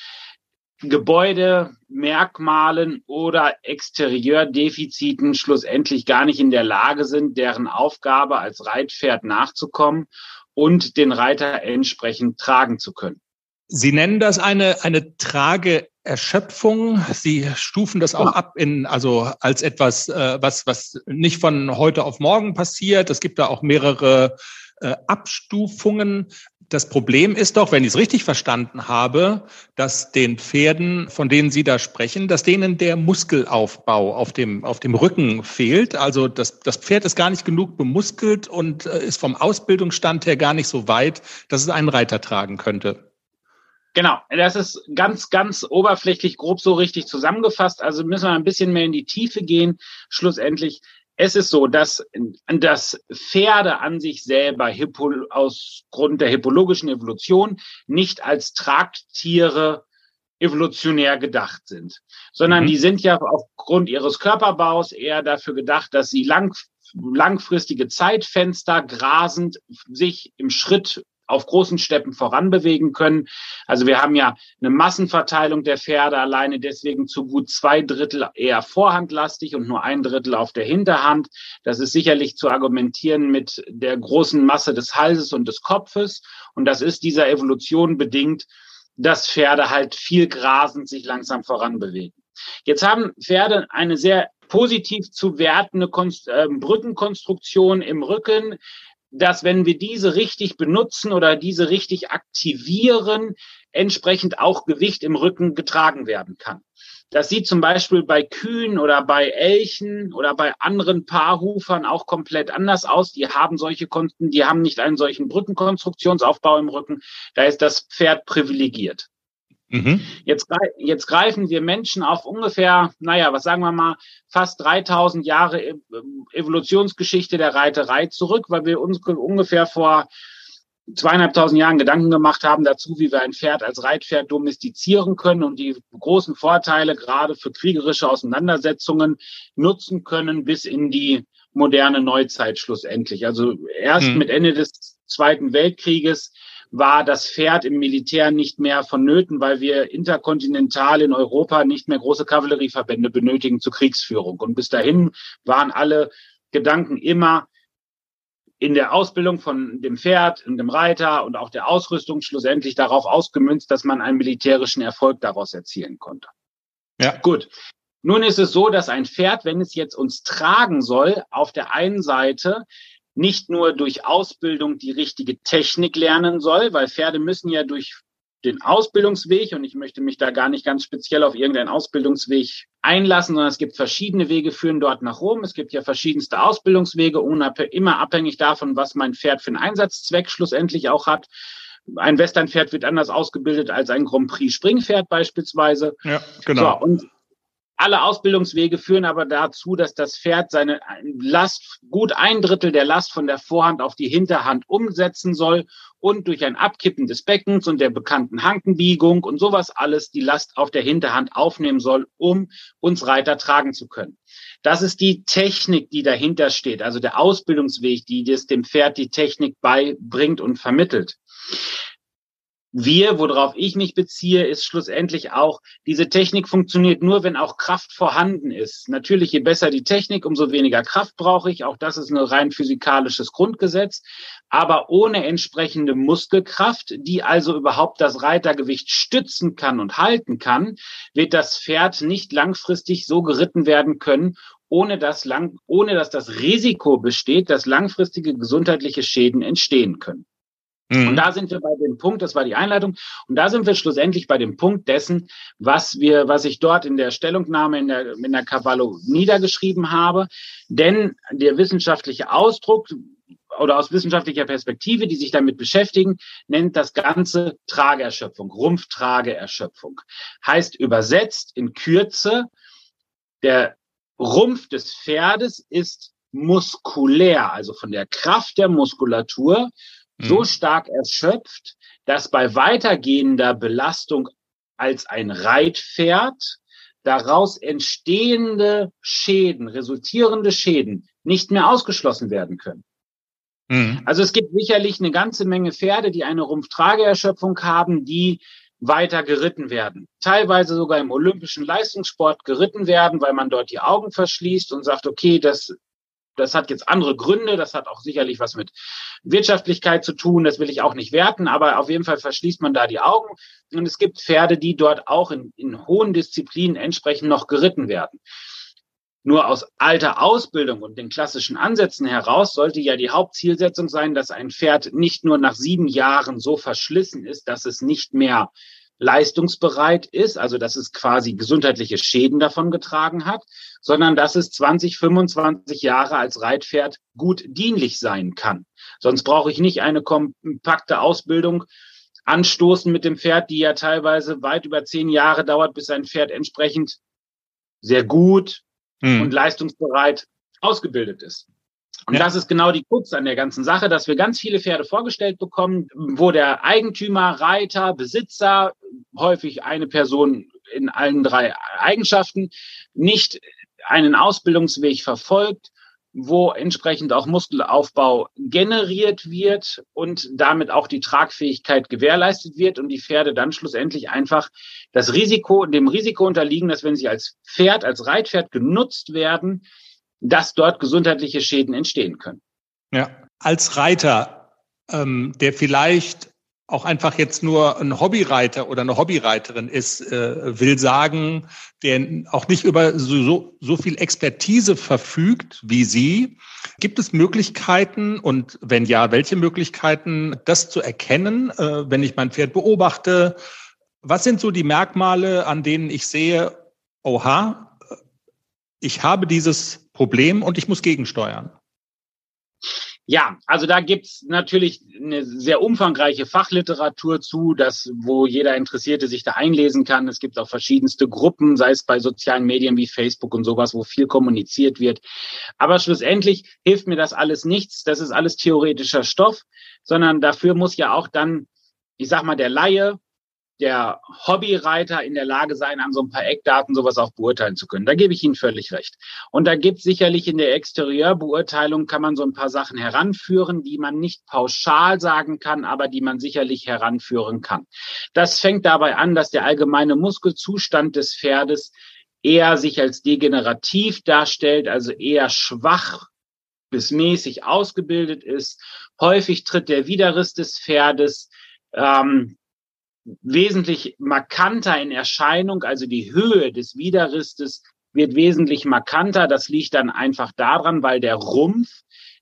Gebäude, Merkmalen oder Exterieurdefiziten schlussendlich gar nicht in der Lage sind, deren Aufgabe als Reitpferd nachzukommen und den Reiter entsprechend tragen zu können. Sie nennen das eine Trageerschöpfung. Sie stufen das auch ab als etwas, was nicht von heute auf morgen passiert. Es gibt da auch mehrere Abstufungen. Das Problem ist doch, wenn ich es richtig verstanden habe, dass den Pferden, von denen Sie da sprechen, dass denen der Muskelaufbau auf dem Rücken fehlt. Also das Pferd ist gar nicht genug bemuskelt und ist vom Ausbildungsstand her gar nicht so weit, dass es einen Reiter tragen könnte. Genau, das ist ganz, ganz oberflächlich grob so richtig zusammengefasst. Also müssen wir ein bisschen mehr in die Tiefe gehen. Schlussendlich, es ist so, dass Pferde an sich selber aus Grund der hippologischen Evolution nicht als Tragtiere evolutionär gedacht sind, sondern die sind ja aufgrund ihres Körperbaus eher dafür gedacht, dass sie langfristige Zeitfenster grasend sich im Schritt auf großen Steppen voranbewegen können. Also wir haben ja eine Massenverteilung der Pferde, alleine deswegen zu gut 2/3 eher vorhandlastig und nur 1/3 auf der Hinterhand. Das ist sicherlich zu argumentieren mit der großen Masse des Halses und des Kopfes. Und das ist dieser Evolution bedingt, dass Pferde halt viel grasend sich langsam voranbewegen. Jetzt haben Pferde eine sehr positiv zu wertende Brückenkonstruktion im Rücken, dass wenn wir diese richtig benutzen oder diese richtig aktivieren, entsprechend auch Gewicht im Rücken getragen werden kann. Das sieht zum Beispiel bei Kühen oder bei Elchen oder bei anderen Paarhufern auch komplett anders aus. Die haben nicht einen solchen Brückenkonstruktionsaufbau im Rücken. Da ist das Pferd privilegiert. Jetzt greifen wir Menschen auf ungefähr, fast 3000 Jahre Evolutionsgeschichte der Reiterei zurück, weil wir uns ungefähr vor 2500 Jahren Gedanken gemacht haben dazu, wie wir ein Pferd als Reitpferd domestizieren können und die großen Vorteile gerade für kriegerische Auseinandersetzungen nutzen können bis in die moderne Neuzeit schlussendlich. Also erst mit Ende des Zweiten Weltkrieges war das Pferd im Militär nicht mehr vonnöten, weil wir interkontinental in Europa nicht mehr große Kavallerieverbände benötigen zur Kriegsführung. Und bis dahin waren alle Gedanken immer in der Ausbildung von dem Pferd und dem Reiter und auch der Ausrüstung schlussendlich darauf ausgemünzt, dass man einen militärischen Erfolg daraus erzielen konnte. Ja. Gut. Nun ist es so, dass ein Pferd, wenn es jetzt uns tragen soll, auf der einen Seite nicht nur durch Ausbildung die richtige Technik lernen soll, weil Pferde müssen ja durch den Ausbildungsweg, und ich möchte mich da gar nicht ganz speziell auf irgendeinen Ausbildungsweg einlassen, sondern es gibt verschiedene Wege, führen dort nach Rom. Es gibt ja verschiedenste Ausbildungswege, immer abhängig davon, was mein Pferd für einen Einsatzzweck schlussendlich auch hat. Ein Westernpferd wird anders ausgebildet als ein Grand Prix-Springpferd beispielsweise. Ja, genau. So, und alle Ausbildungswege führen aber dazu, dass das Pferd seine Last, gut 1/3 der Last von der Vorhand auf die Hinterhand umsetzen soll und durch ein Abkippen des Beckens und der bekannten Hankenbiegung und sowas alles die Last auf der Hinterhand aufnehmen soll, um uns Reiter tragen zu können. Das ist die Technik, die dahinter steht, also der Ausbildungsweg, die das dem Pferd die Technik beibringt und vermittelt. Worauf ich mich beziehe, ist schlussendlich auch, diese Technik funktioniert nur, wenn auch Kraft vorhanden ist. Natürlich, je besser die Technik, umso weniger Kraft brauche ich. Auch das ist ein rein physikalisches Grundgesetz. Aber ohne entsprechende Muskelkraft, die also überhaupt das Reitergewicht stützen kann und halten kann, wird das Pferd nicht langfristig so geritten werden können, ohne dass das Risiko besteht, dass langfristige gesundheitliche Schäden entstehen können. Und da sind wir bei dem Punkt, das war die Einleitung, und da sind wir schlussendlich bei dem Punkt dessen, was ich dort in der Stellungnahme in der Cavallo niedergeschrieben habe. Denn der wissenschaftliche Ausdruck oder aus wissenschaftlicher Perspektive, die sich damit beschäftigen, nennt das Ganze Trageerschöpfung, Rumpftrageerschöpfung. Heißt übersetzt in Kürze, der Rumpf des Pferdes ist muskulär, also von der Kraft der Muskulatur, so stark erschöpft, dass bei weitergehender Belastung als ein Reitpferd daraus resultierende Schäden nicht mehr ausgeschlossen werden können. Also es gibt sicherlich eine ganze Menge Pferde, die eine Rumpftrageerschöpfung haben, die weiter geritten werden. Teilweise sogar im olympischen Leistungssport geritten werden, weil man dort die Augen verschließt und sagt, okay, das hat jetzt andere Gründe, das hat auch sicherlich was mit Wirtschaftlichkeit zu tun, das will ich auch nicht werten, aber auf jeden Fall verschließt man da die Augen. Und es gibt Pferde, die dort auch in hohen Disziplinen entsprechend noch geritten werden. Nur aus alter Ausbildung und den klassischen Ansätzen heraus sollte ja die Hauptzielsetzung sein, dass ein Pferd nicht nur nach 7 Jahren so verschlissen ist, dass es nicht mehr leistungsbereit ist, also dass es quasi gesundheitliche Schäden davon getragen hat, sondern dass es 20, 25 Jahre als Reitpferd gut dienlich sein kann. Sonst brauche ich nicht eine kompakte Ausbildung Anstoßen mit dem Pferd, die ja teilweise weit über 10 Jahre dauert, bis ein Pferd entsprechend sehr gut und leistungsbereit ausgebildet ist. Und das ist genau die Krux an der ganzen Sache, dass wir ganz viele Pferde vorgestellt bekommen, wo der Eigentümer, Reiter, Besitzer, häufig eine Person in allen 3 Eigenschaften, nicht einen Ausbildungsweg verfolgt, wo entsprechend auch Muskelaufbau generiert wird und damit auch die Tragfähigkeit gewährleistet wird und die Pferde dann schlussendlich einfach das Risiko, dem Risiko unterliegen, dass wenn sie als Pferd, als Reitpferd genutzt werden, dass dort gesundheitliche Schäden entstehen können. Ja, als Reiter, der vielleicht auch einfach jetzt nur ein Hobbyreiter oder eine Hobbyreiterin ist, will sagen, der auch nicht über so viel Expertise verfügt wie Sie. Gibt es Möglichkeiten und wenn ja, welche Möglichkeiten, das zu erkennen, wenn ich mein Pferd beobachte? Was sind so die Merkmale, an denen ich sehe, oha, ich habe dieses Problem und ich muss gegensteuern? Ja, also da gibt's natürlich eine sehr umfangreiche Fachliteratur zu, wo jeder Interessierte sich da einlesen kann. Es gibt auch verschiedenste Gruppen, sei es bei sozialen Medien wie Facebook und sowas, wo viel kommuniziert wird. Aber schlussendlich hilft mir das alles nichts. Das ist alles theoretischer Stoff, sondern dafür muss ja auch dann, ich sag mal, der Laie, der Hobbyreiter in der Lage sein, an so ein paar Eckdaten sowas auch beurteilen zu können. Da gebe ich Ihnen völlig recht. Und da gibt es sicherlich in der Exterieurbeurteilung, kann man so ein paar Sachen heranführen, die man nicht pauschal sagen kann, aber die man sicherlich heranführen kann. Das fängt dabei an, dass der allgemeine Muskelzustand des Pferdes eher sich als degenerativ darstellt, also eher schwach bis mäßig ausgebildet ist. Häufig tritt der Widerriss des Pferdes wesentlich markanter in Erscheinung, also die Höhe des Widerrisses wird wesentlich markanter. Das liegt dann einfach daran, weil der Rumpf,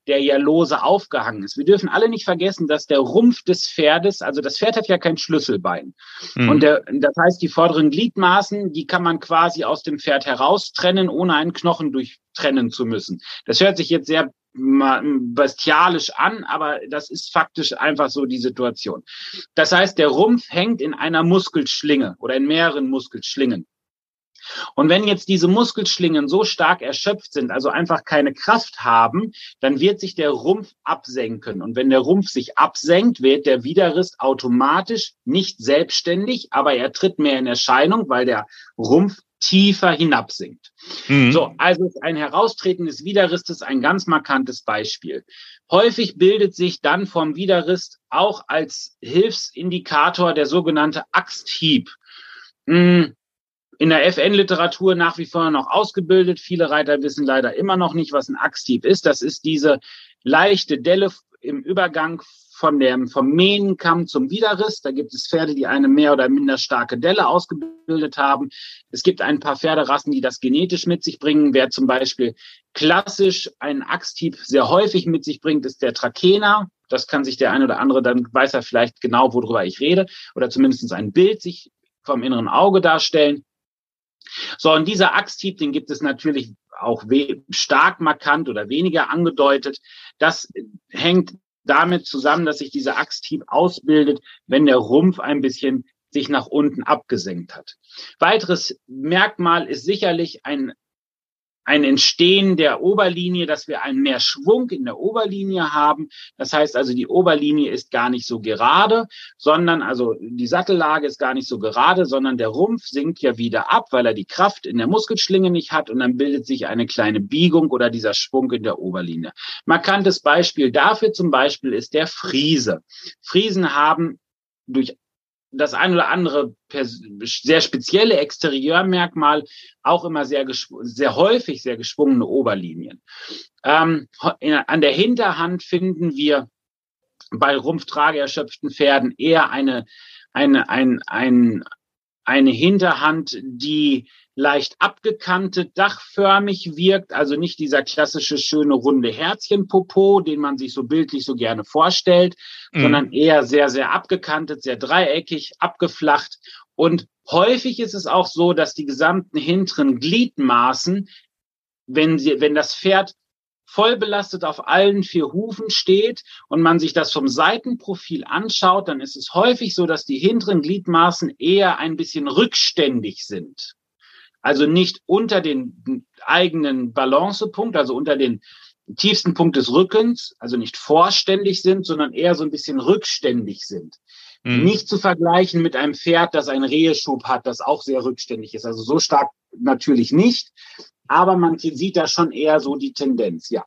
der ja lose aufgehangen ist. Wir dürfen alle nicht vergessen, dass der Rumpf des Pferdes, also das Pferd hat ja kein Schlüsselbein. Und das heißt, die vorderen Gliedmaßen, die kann man quasi aus dem Pferd heraustrennen, ohne einen Knochen durchtrennen zu müssen. Das hört sich jetzt sehr bestialisch an, aber das ist faktisch einfach so die Situation. Das heißt, der Rumpf hängt in einer Muskelschlinge oder in mehreren Muskelschlingen. Und wenn jetzt diese Muskelschlingen so stark erschöpft sind, also einfach keine Kraft haben, dann wird sich der Rumpf absenken. Und wenn der Rumpf sich absenkt, wird der Widerriss automatisch nicht selbstständig, aber er tritt mehr in Erscheinung, weil der Rumpf tiefer hinabsinkt. So, also ist ein Heraustreten des Widerrisses ein ganz markantes Beispiel. Häufig bildet sich dann vom Widerriss auch als Hilfsindikator der sogenannte Axthieb. In der FN-Literatur nach wie vor noch ausgebildet. Viele Reiter wissen leider immer noch nicht, was ein Axthieb ist. Das ist diese leichte Delle im Übergang vom Mähnenkamm zum Widerriss. Da gibt es Pferde, die eine mehr oder minder starke Delle ausgebildet haben. Es gibt ein paar Pferderassen, die das genetisch mit sich bringen. Wer zum Beispiel klassisch einen Axthieb sehr häufig mit sich bringt, ist der Trakehner. Das kann sich der eine oder andere, dann weiß er vielleicht genau, worüber ich rede. Oder zumindest ein Bild sich vom inneren Auge darstellen. So, und dieser Axthieb, den gibt es natürlich auch stark markant oder weniger angedeutet. Das hängt damit zusammen, dass sich dieser Axthieb ausbildet, wenn der Rumpf ein bisschen sich nach unten abgesenkt hat. Weiteres Merkmal ist sicherlich ein Entstehen der Oberlinie, dass wir einen mehr Schwung in der Oberlinie haben. Das heißt also, die Oberlinie ist gar nicht so gerade, sondern also die Sattellage ist gar nicht so gerade, sondern der Rumpf sinkt ja wieder ab, weil er die Kraft in der Muskelschlinge nicht hat und dann bildet sich eine kleine Biegung oder dieser Schwung in der Oberlinie. Markantes Beispiel dafür zum Beispiel ist der Friese. Friesen haben durch das ein oder andere sehr spezielle Exterieurmerkmal auch immer sehr häufig sehr geschwungene Oberlinien. An der Hinterhand finden wir bei rumpftrageerschöpften Pferden eher eine Hinterhand, die leicht abgekantet, dachförmig wirkt, also nicht dieser klassische schöne runde Herzchenpopo, den man sich so bildlich so gerne vorstellt, sondern eher sehr, sehr abgekantet, sehr dreieckig, abgeflacht. Und häufig ist es auch so, dass die gesamten hinteren Gliedmaßen, wenn das Pferd voll belastet auf allen vier Hufen steht und man sich das vom Seitenprofil anschaut, dann ist es häufig so, dass die hinteren Gliedmaßen eher ein bisschen rückständig sind. Also nicht unter den eigenen Balancepunkt, also unter den tiefsten Punkt des Rückens, also nicht vorständig sind, sondern eher so ein bisschen rückständig sind. Mhm. Nicht zu vergleichen mit einem Pferd, das einen Reheschub hat, das auch sehr rückständig ist. Also so stark natürlich nicht, aber man sieht da schon eher so die Tendenz, ja.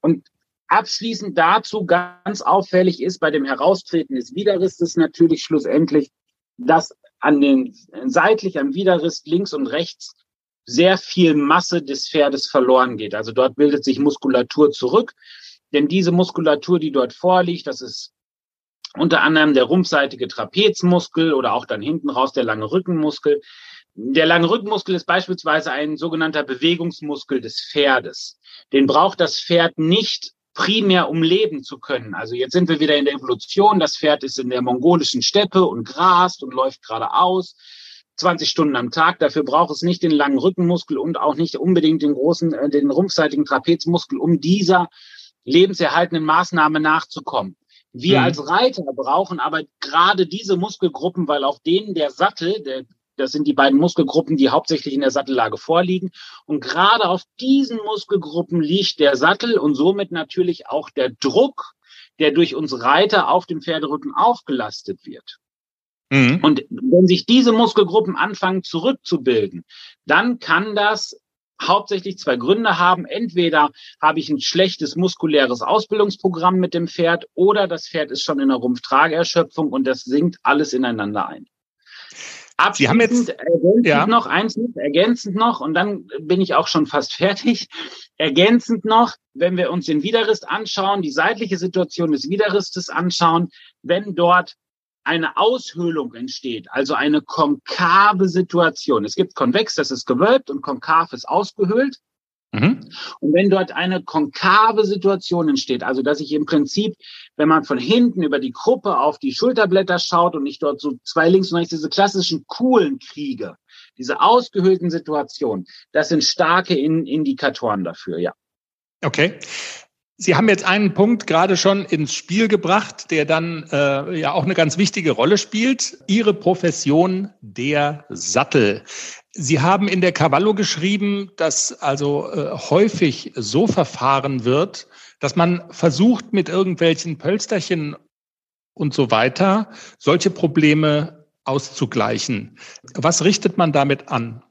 Und abschließend dazu ganz auffällig ist bei dem Heraustreten des Widerrisses natürlich schlussendlich, dass an den seitlich am Widerriss links und rechts sehr viel Masse des Pferdes verloren geht. Also dort bildet sich Muskulatur zurück, denn diese Muskulatur, die dort vorliegt, das ist unter anderem der rumpfseitige Trapezmuskel oder auch dann hinten raus der lange Rückenmuskel. Der lange Rückenmuskel ist beispielsweise ein sogenannter Bewegungsmuskel des Pferdes. Den braucht das Pferd nicht primär, um leben zu können. Also jetzt sind wir wieder in der Evolution. Das Pferd ist in der mongolischen Steppe und grast und läuft geradeaus 20 Stunden am Tag. Dafür braucht es nicht den langen Rückenmuskel und auch nicht unbedingt den großen, den rumpfseitigen Trapezmuskel, um dieser lebenserhaltenden Maßnahme nachzukommen. Wir als Reiter brauchen aber gerade diese Muskelgruppen, weil auf denen der Sattel, das sind die beiden Muskelgruppen, die hauptsächlich in der Sattellage vorliegen. Und gerade auf diesen Muskelgruppen liegt der Sattel und somit natürlich auch der Druck, der durch uns Reiter auf dem Pferderücken aufgelastet wird. Mhm. Und wenn sich diese Muskelgruppen anfangen zurückzubilden, dann kann das hauptsächlich zwei Gründe haben. Entweder habe ich ein schlechtes muskuläres Ausbildungsprogramm mit dem Pferd oder das Pferd ist schon in der Rumpftrageerschöpfung und das sinkt alles ineinander ein. Sie haben jetzt ergänzend noch, und dann bin ich auch schon fast fertig, ergänzend noch, wenn wir uns den Widerriss anschauen, die seitliche Situation des Widerrisses anschauen, wenn dort eine Aushöhlung entsteht, also eine konkave Situation. Es gibt konvex, das ist gewölbt, und konkav ist ausgehöhlt. Mhm. Und wenn dort eine konkave Situation entsteht, also dass ich im Prinzip, wenn man von hinten über die Kruppe auf die Schulterblätter schaut und ich dort so zwei links und rechts diese klassischen Kuhlen kriege, diese ausgehöhlten Situationen, das sind starke Indikatoren dafür, ja. Okay. Sie haben jetzt einen Punkt gerade schon ins Spiel gebracht, der dann ja auch eine ganz wichtige Rolle spielt. Ihre Profession, der Sattel. Sie haben in der Cavallo geschrieben, dass also häufig so verfahren wird, dass man versucht, mit irgendwelchen Pölsterchen und so weiter solche Probleme auszugleichen. Was richtet man damit an?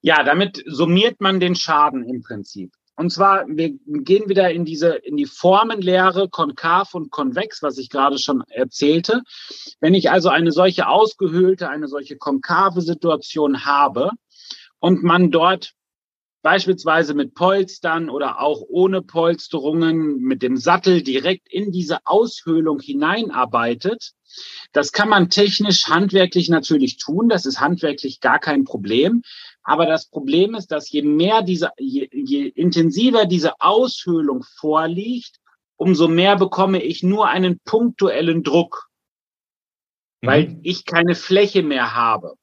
Ja, damit summiert man den Schaden im Prinzip. Und zwar, wir gehen wieder in die Formenlehre, konkav und konvex, was ich gerade schon erzählte. Wenn ich also eine solche ausgehöhlte, eine solche konkave Situation habe und man dort beispielsweise mit Polstern oder auch ohne Polsterungen mit dem Sattel direkt in diese Aushöhlung hineinarbeitet, das kann man technisch, handwerklich natürlich tun. Das ist handwerklich gar kein Problem. Aber das Problem ist, dass je intensiver diese Aushöhlung vorliegt, umso mehr bekomme ich nur einen punktuellen Druck, weil ich keine Fläche mehr habe.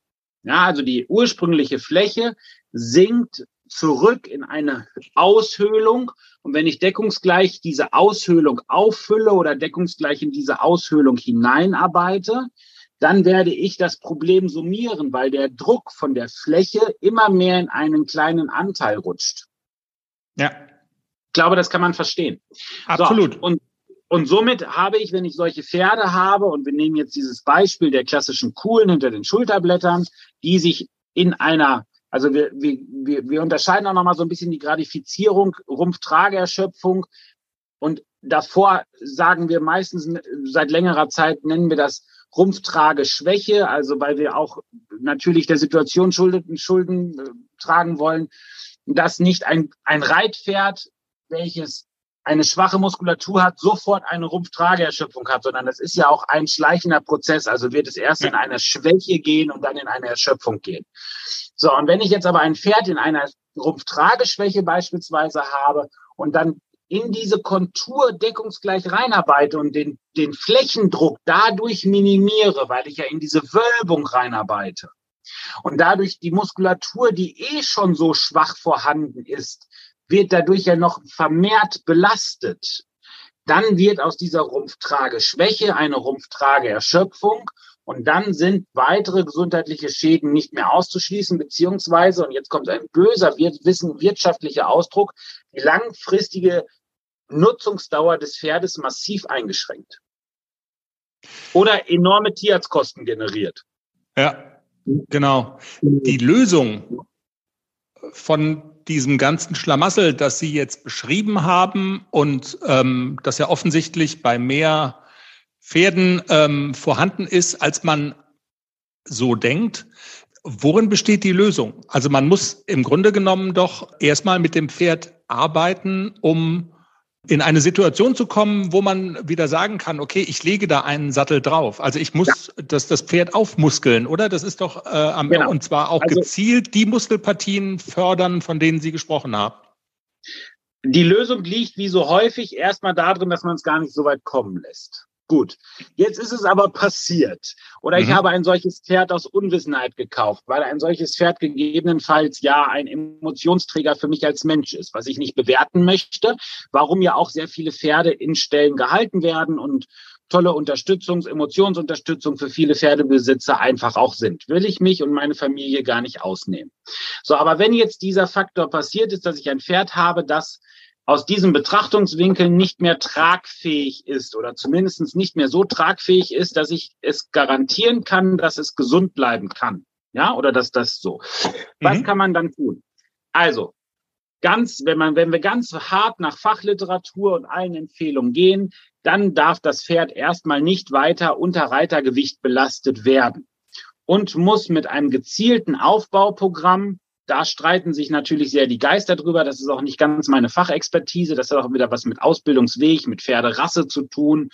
Ja, also die ursprüngliche Fläche sinkt zurück in eine Aushöhlung. Und wenn ich deckungsgleich diese Aushöhlung auffülle oder deckungsgleich in diese Aushöhlung hineinarbeite, dann werde ich das Problem summieren, weil der Druck von der Fläche immer mehr in einen kleinen Anteil rutscht. Ja. Ich glaube, das kann man verstehen. Absolut. So, und somit habe ich, wenn ich solche Pferde habe, und wir nehmen jetzt dieses Beispiel der klassischen Kuhlen hinter den Schulterblättern, die sich in einer, also wir unterscheiden auch nochmal so ein bisschen die Gratifizierung, Rumpftrageerschöpfung, und davor sagen wir meistens, seit längerer Zeit nennen wir das Rumpftrageschwäche, also weil wir auch natürlich der Situation Schulden tragen wollen, dass nicht ein Reitpferd, welches eine schwache Muskulatur hat, sofort eine Rumpftrageerschöpfung hat, sondern das ist ja auch ein schleichender Prozess, also wird es erst in einer Schwäche gehen und dann in eine Erschöpfung gehen. So, und wenn ich jetzt aber ein Pferd in einer Rumpftrageschwäche beispielsweise habe und dann in diese Kontur deckungsgleich reinarbeite und den Flächendruck dadurch minimiere, weil ich ja in diese Wölbung reinarbeite und dadurch die Muskulatur, die eh schon so schwach vorhanden ist, wird dadurch ja noch vermehrt belastet. Dann wird aus dieser Rumpftrageschwäche eine Rumpftrageerschöpfung und dann sind weitere gesundheitliche Schäden nicht mehr auszuschließen, beziehungsweise, und jetzt kommt ein böser wirtschaftlicher Ausdruck, die langfristige Nutzungsdauer des Pferdes massiv eingeschränkt. Oder enorme Tierarztkosten generiert. Ja, genau. Die Lösung von diesem ganzen Schlamassel, das Sie jetzt beschrieben haben und das ja offensichtlich bei mehr Pferden vorhanden ist, als man so denkt. Worin besteht die Lösung? Also man muss im Grunde genommen doch erstmal mit dem Pferd arbeiten, um in eine Situation zu kommen, wo man wieder sagen kann, okay, ich lege da einen Sattel drauf. Also ich muss das Pferd aufmuskeln, oder? Das ist doch genau. Und zwar auch also, gezielt die Muskelpartien fördern, von denen Sie gesprochen haben. Die Lösung liegt wie so häufig erstmal darin, dass man es gar nicht so weit kommen lässt. Gut, jetzt ist es aber passiert. Oder ich habe ein solches Pferd aus Unwissenheit gekauft, weil ein solches Pferd gegebenenfalls ja ein Emotionsträger für mich als Mensch ist, was ich nicht bewerten möchte, warum ja auch sehr viele Pferde in Ställen gehalten werden und tolle Emotionsunterstützung für viele Pferdebesitzer einfach auch sind. Will ich mich und meine Familie gar nicht ausnehmen. So, aber wenn jetzt dieser Faktor passiert ist, dass ich ein Pferd habe, das aus diesem Betrachtungswinkel nicht mehr tragfähig ist oder zumindest nicht mehr so tragfähig ist, dass ich es garantieren kann, dass es gesund bleiben kann. Ja, oder dass das so. Was kann man dann tun? Also, wenn wir ganz hart nach Fachliteratur und allen Empfehlungen gehen, dann darf das Pferd erstmal nicht weiter unter Reitergewicht belastet werden und muss mit einem gezielten Aufbauprogramm. Da streiten sich natürlich sehr die Geister drüber. Das ist auch nicht ganz meine Fachexpertise. Das hat auch wieder was mit Ausbildungsweg, mit Pferderasse zu tun.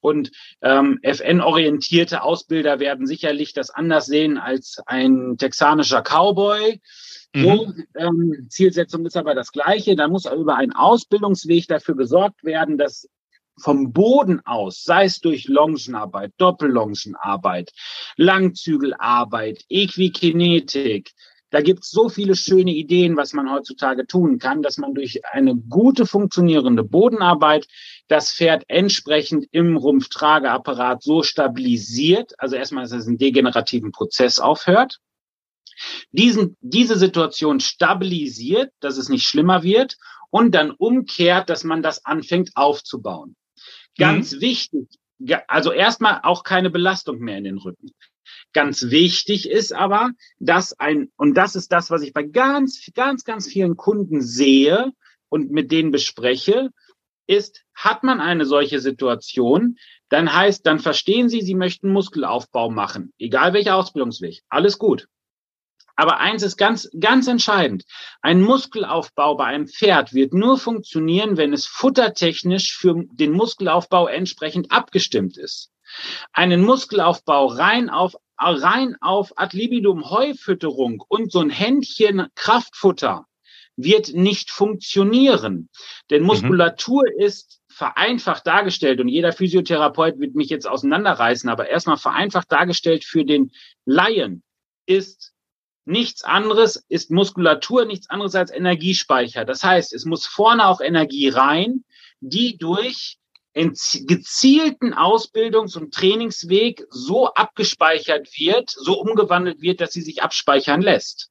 Und FN-orientierte Ausbilder werden sicherlich das anders sehen als ein texanischer Cowboy. So, Zielsetzung ist aber das Gleiche. Da muss über einen Ausbildungsweg dafür gesorgt werden, dass vom Boden aus, sei es durch Longenarbeit, Doppellongenarbeit, Langzügelarbeit, Equikinetik, da gibt es so viele schöne Ideen, was man heutzutage tun kann, dass man durch eine gute funktionierende Bodenarbeit das Pferd entsprechend im Rumpftrageapparat so stabilisiert, also erstmal, dass es einen degenerativen Prozess aufhört, diese Situation stabilisiert, dass es nicht schlimmer wird und dann umkehrt, dass man das anfängt aufzubauen. Ganz wichtig, also erstmal auch keine Belastung mehr in den Rücken. Ganz wichtig ist aber, und das ist das, was ich bei ganz, ganz, ganz vielen Kunden sehe und mit denen bespreche, ist, hat man eine solche Situation, dann verstehen Sie, Sie möchten Muskelaufbau machen, egal welcher Ausbildungsweg, alles gut. Aber eins ist ganz, ganz entscheidend. Ein Muskelaufbau bei einem Pferd wird nur funktionieren, wenn es futtertechnisch für den Muskelaufbau entsprechend abgestimmt ist. Einen Muskelaufbau rein auf Ad libidum Heufütterung und so ein Händchen Kraftfutter wird nicht funktionieren. Denn Muskulatur ist vereinfacht dargestellt und jeder Physiotherapeut wird mich jetzt auseinanderreißen, aber erstmal vereinfacht dargestellt für den Laien ist Muskulatur nichts anderes als Energiespeicher. Das heißt, es muss vorne auch Energie rein, die durch gezielten Ausbildungs- und Trainingsweg so abgespeichert wird, so umgewandelt wird, dass sie sich abspeichern lässt.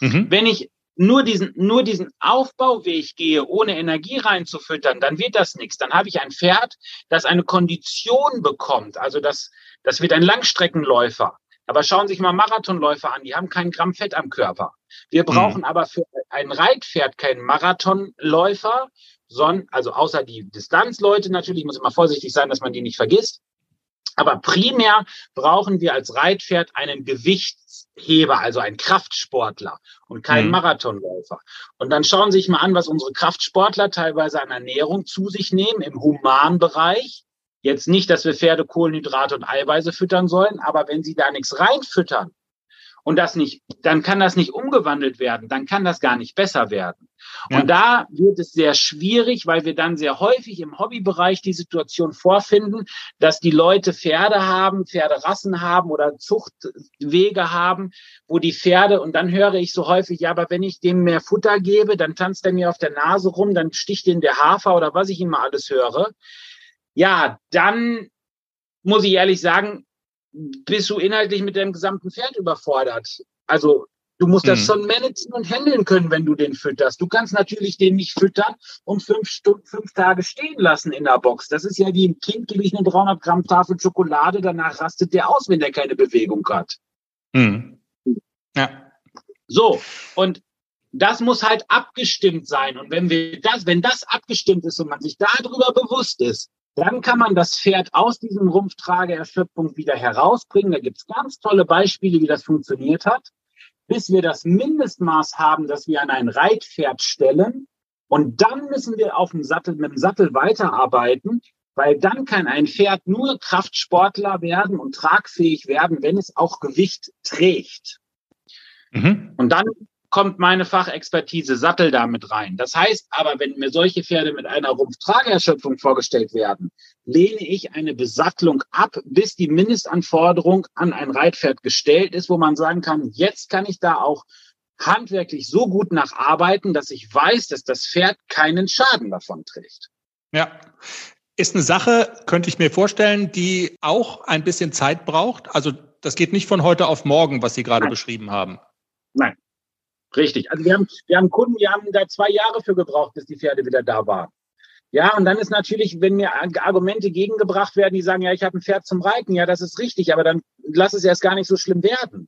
Wenn ich nur diesen Aufbauweg gehe, ohne Energie reinzufüttern, dann wird das nichts. Dann habe ich ein Pferd, das eine Kondition bekommt. Also das wird ein Langstreckenläufer. Aber schauen Sie sich mal Marathonläufer an, die haben kein Gramm Fett am Körper. Wir brauchen aber für ein Reitpferd keinen Marathonläufer, also außer die Distanzleute natürlich, muss immer vorsichtig sein, dass man die nicht vergisst. Aber primär brauchen wir als Reitpferd einen Gewichtsheber, also einen Kraftsportler und keinen Marathonläufer. Und dann schauen Sie sich mal an, was unsere Kraftsportler teilweise an Ernährung zu sich nehmen im Humanbereich. Jetzt nicht, dass wir Pferde Kohlenhydrate und Eiweiße füttern sollen, aber wenn Sie da nichts reinfüttern, dann kann das nicht umgewandelt werden, dann kann das gar nicht besser werden. Und da wird es sehr schwierig, weil wir dann sehr häufig im Hobbybereich die Situation vorfinden, dass die Leute Pferde haben, Pferderassen haben oder Zuchtwege haben, wo die Pferde, und dann höre ich so häufig, ja, aber wenn ich dem mehr Futter gebe, dann tanzt er mir auf der Nase rum, dann sticht ihn der Hafer oder was ich immer alles höre. Ja, dann muss ich ehrlich sagen, bist du inhaltlich mit deinem gesamten Pferd überfordert. Also du musst das schon managen und handeln können, wenn du den fütterst. Du kannst natürlich den nicht füttern und 5 Tage stehen lassen in der Box. Das ist ja wie ein Kind, gebe ich eine 300 Gramm Tafel Schokolade, danach rastet der aus, wenn der keine Bewegung hat. Mhm. Ja. So, und das muss halt abgestimmt sein. Und wenn das abgestimmt ist und man sich darüber bewusst ist, dann kann man das Pferd aus diesem Rumpftrageerschöpfung wieder herausbringen. Da gibt's ganz tolle Beispiele, wie das funktioniert hat, bis wir das Mindestmaß haben, das wir an ein Reitpferd stellen. Und dann müssen wir mit dem Sattel weiterarbeiten, weil dann kann ein Pferd nur Kraftsportler werden und tragfähig werden, wenn es auch Gewicht trägt. Mhm. Und dann kommt meine Fachexpertise Sattel damit rein. Das heißt aber, wenn mir solche Pferde mit einer Rumpftrageerschöpfung vorgestellt werden, lehne ich eine Besattlung ab, bis die Mindestanforderung an ein Reitpferd gestellt ist, wo man sagen kann, jetzt kann ich da auch handwerklich so gut nacharbeiten, dass ich weiß, dass das Pferd keinen Schaden davon trägt. Ja. Ist eine Sache, könnte ich mir vorstellen, die auch ein bisschen Zeit braucht. Also das geht nicht von heute auf morgen, was Sie gerade beschrieben haben. Nein. Richtig. Also wir haben Kunden, die haben da 2 Jahre für gebraucht, bis die Pferde wieder da waren. Ja, und dann ist natürlich, wenn mir Argumente gegengebracht werden, die sagen, ja, ich habe ein Pferd zum Reiten, ja, das ist richtig, aber dann lass es erst gar nicht so schlimm werden.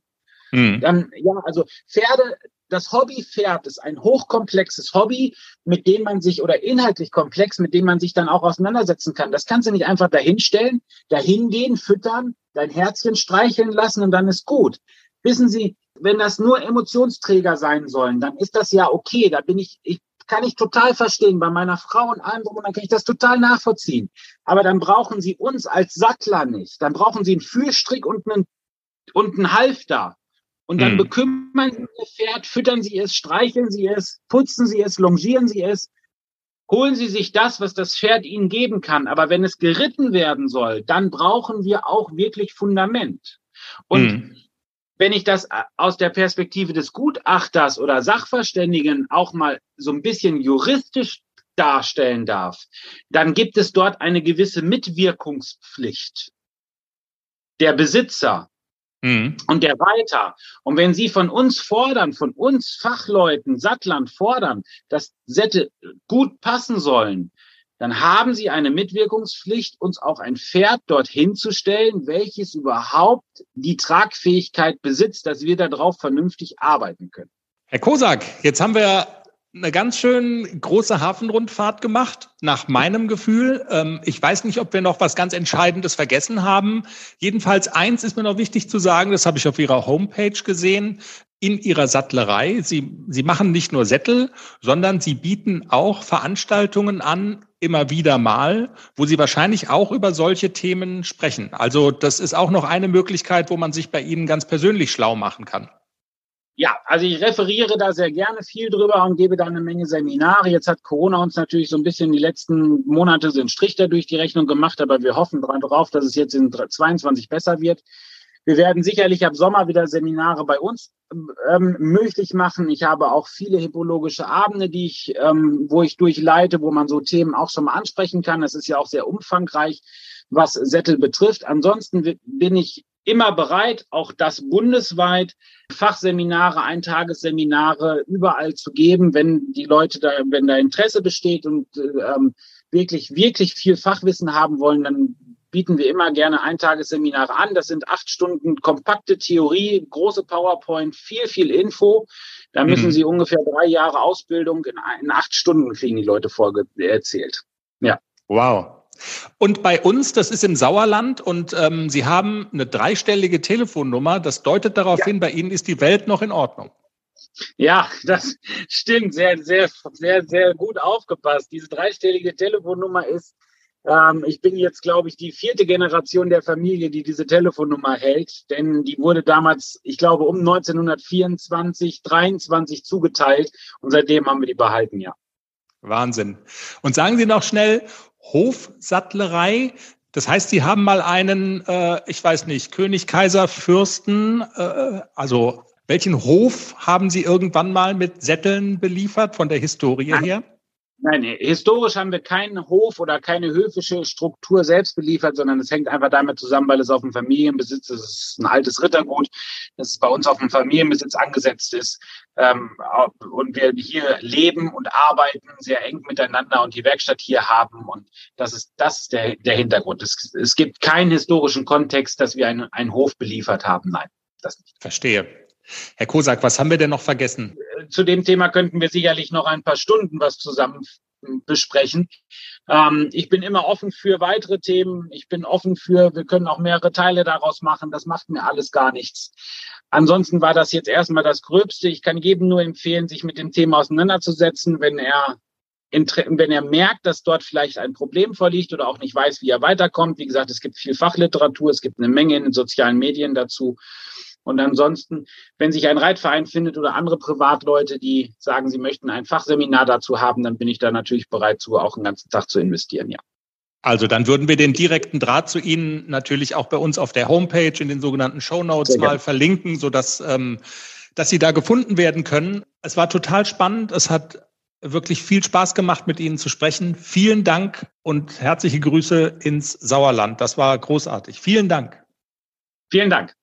Mhm. Dann, ja, also Pferde, das Hobbypferd ist ein hochkomplexes Hobby, inhaltlich komplex, mit dem man sich dann auch auseinandersetzen kann. Das kannst du nicht einfach dahinstellen, dahingehen, füttern, dein Herzchen streicheln lassen und dann ist gut. Wissen Sie, wenn das nur Emotionsträger sein sollen, dann ist das ja okay. Da bin ich kann ich total verstehen, bei meiner Frau und allem drum, dann kann ich das total nachvollziehen. Aber dann brauchen Sie uns als Sattler nicht. Dann brauchen Sie einen Führstrick und einen Halfter. Und dann bekümmern Sie Ihr Pferd, füttern Sie es, streicheln Sie es, putzen Sie es, longieren Sie es. Holen Sie sich das, was das Pferd Ihnen geben kann. Aber wenn es geritten werden soll, dann brauchen wir auch wirklich Fundament. Und wenn ich das aus der Perspektive des Gutachters oder Sachverständigen auch mal so ein bisschen juristisch darstellen darf, dann gibt es dort eine gewisse Mitwirkungspflicht der Besitzer und der Reiter. Und wenn Sie von uns fordern, von uns Fachleuten, Sattlern fordern, dass Sättel gut passen sollen, dann haben Sie eine Mitwirkungspflicht, uns auch ein Pferd dorthin zu stellen, welches überhaupt die Tragfähigkeit besitzt, dass wir darauf vernünftig arbeiten können. Herr Kosak, jetzt haben wir eine ganz schön große Hafenrundfahrt gemacht, nach meinem Gefühl. Ich weiß nicht, ob wir noch was ganz Entscheidendes vergessen haben. Jedenfalls eins ist mir noch wichtig zu sagen, das habe ich auf Ihrer Homepage gesehen, in Ihrer Sattlerei. Sie machen nicht nur Sättel, sondern Sie bieten auch Veranstaltungen an, immer wieder mal, wo Sie wahrscheinlich auch über solche Themen sprechen. Also das ist auch noch eine Möglichkeit, wo man sich bei Ihnen ganz persönlich schlau machen kann. Ja, also ich referiere da sehr gerne viel drüber und gebe da eine Menge Seminare. Jetzt hat Corona uns natürlich so ein bisschen die letzten Monate so einen Strich da durch die Rechnung gemacht, aber wir hoffen darauf, dass es jetzt in 2022 besser wird. Wir werden sicherlich ab Sommer wieder Seminare bei uns möglich machen. Ich habe auch viele hippologische Abende, die wo ich durchleite, wo man so Themen auch schon mal ansprechen kann. Das ist ja auch sehr umfangreich, was Sättel betrifft. Ansonsten bin ich immer bereit, auch das bundesweit, Fachseminare, Eintagesseminare überall zu geben, wenn da Interesse besteht und wirklich, wirklich viel Fachwissen haben wollen, dann bieten wir immer gerne Eintagesseminare an. Das sind 8 Stunden kompakte Theorie, große PowerPoint, viel, viel Info. Da müssen Sie ungefähr 3 Jahre Ausbildung in 8 Stunden kriegen die Leute erzählt. Ja. Wow. Und bei uns, das ist im Sauerland und Sie haben eine 3-stellige Telefonnummer. Das deutet darauf hin, bei Ihnen ist die Welt noch in Ordnung. Ja, das stimmt. Sehr, sehr, sehr, sehr gut aufgepasst. Diese 3-stellige Telefonnummer ist Ich bin jetzt, glaube ich, die 4. Generation der Familie, die diese Telefonnummer hält, denn die wurde damals, ich glaube, um 1923 zugeteilt und seitdem haben wir die behalten, ja. Wahnsinn. Und sagen Sie noch schnell, Hofsattlerei, das heißt, Sie haben mal einen, ich weiß nicht, König, Kaiser, Fürsten, also welchen Hof haben Sie irgendwann mal mit Sätteln beliefert von der Historie her? Nein, historisch haben wir keinen Hof oder keine höfische Struktur selbst beliefert, sondern es hängt einfach damit zusammen, weil es auf dem Familienbesitz ist. Es ist ein altes Rittergut, das bei uns auf dem Familienbesitz angesetzt ist. Und wir hier leben und arbeiten sehr eng miteinander und die Werkstatt hier haben. Und das ist der Hintergrund. Es gibt keinen historischen Kontext, dass wir einen Hof beliefert haben. Nein, das nicht. Verstehe. Herr Kosak, was haben wir denn noch vergessen? Zu dem Thema könnten wir sicherlich noch ein paar Stunden was zusammen besprechen. Ich bin immer offen für weitere Themen. Ich bin offen für, wir können auch mehrere Teile daraus machen. Das macht mir alles gar nichts. Ansonsten war das jetzt erstmal das Gröbste. Ich kann jedem nur empfehlen, sich mit dem Thema auseinanderzusetzen, wenn er merkt, dass dort vielleicht ein Problem vorliegt oder auch nicht weiß, wie er weiterkommt. Wie gesagt, es gibt viel Fachliteratur, es gibt eine Menge in den sozialen Medien dazu. Und ansonsten, wenn sich ein Reitverein findet oder andere Privatleute, die sagen, sie möchten ein Fachseminar dazu haben, dann bin ich da natürlich bereit zu, auch einen ganzen Tag zu investieren, ja. Also dann würden wir den direkten Draht zu Ihnen natürlich auch bei uns auf der Homepage in den sogenannten Shownotes mal verlinken, sodass dass Sie da gefunden werden können. Es war total spannend. Es hat wirklich viel Spaß gemacht, mit Ihnen zu sprechen. Vielen Dank und herzliche Grüße ins Sauerland. Das war großartig. Vielen Dank. Vielen Dank.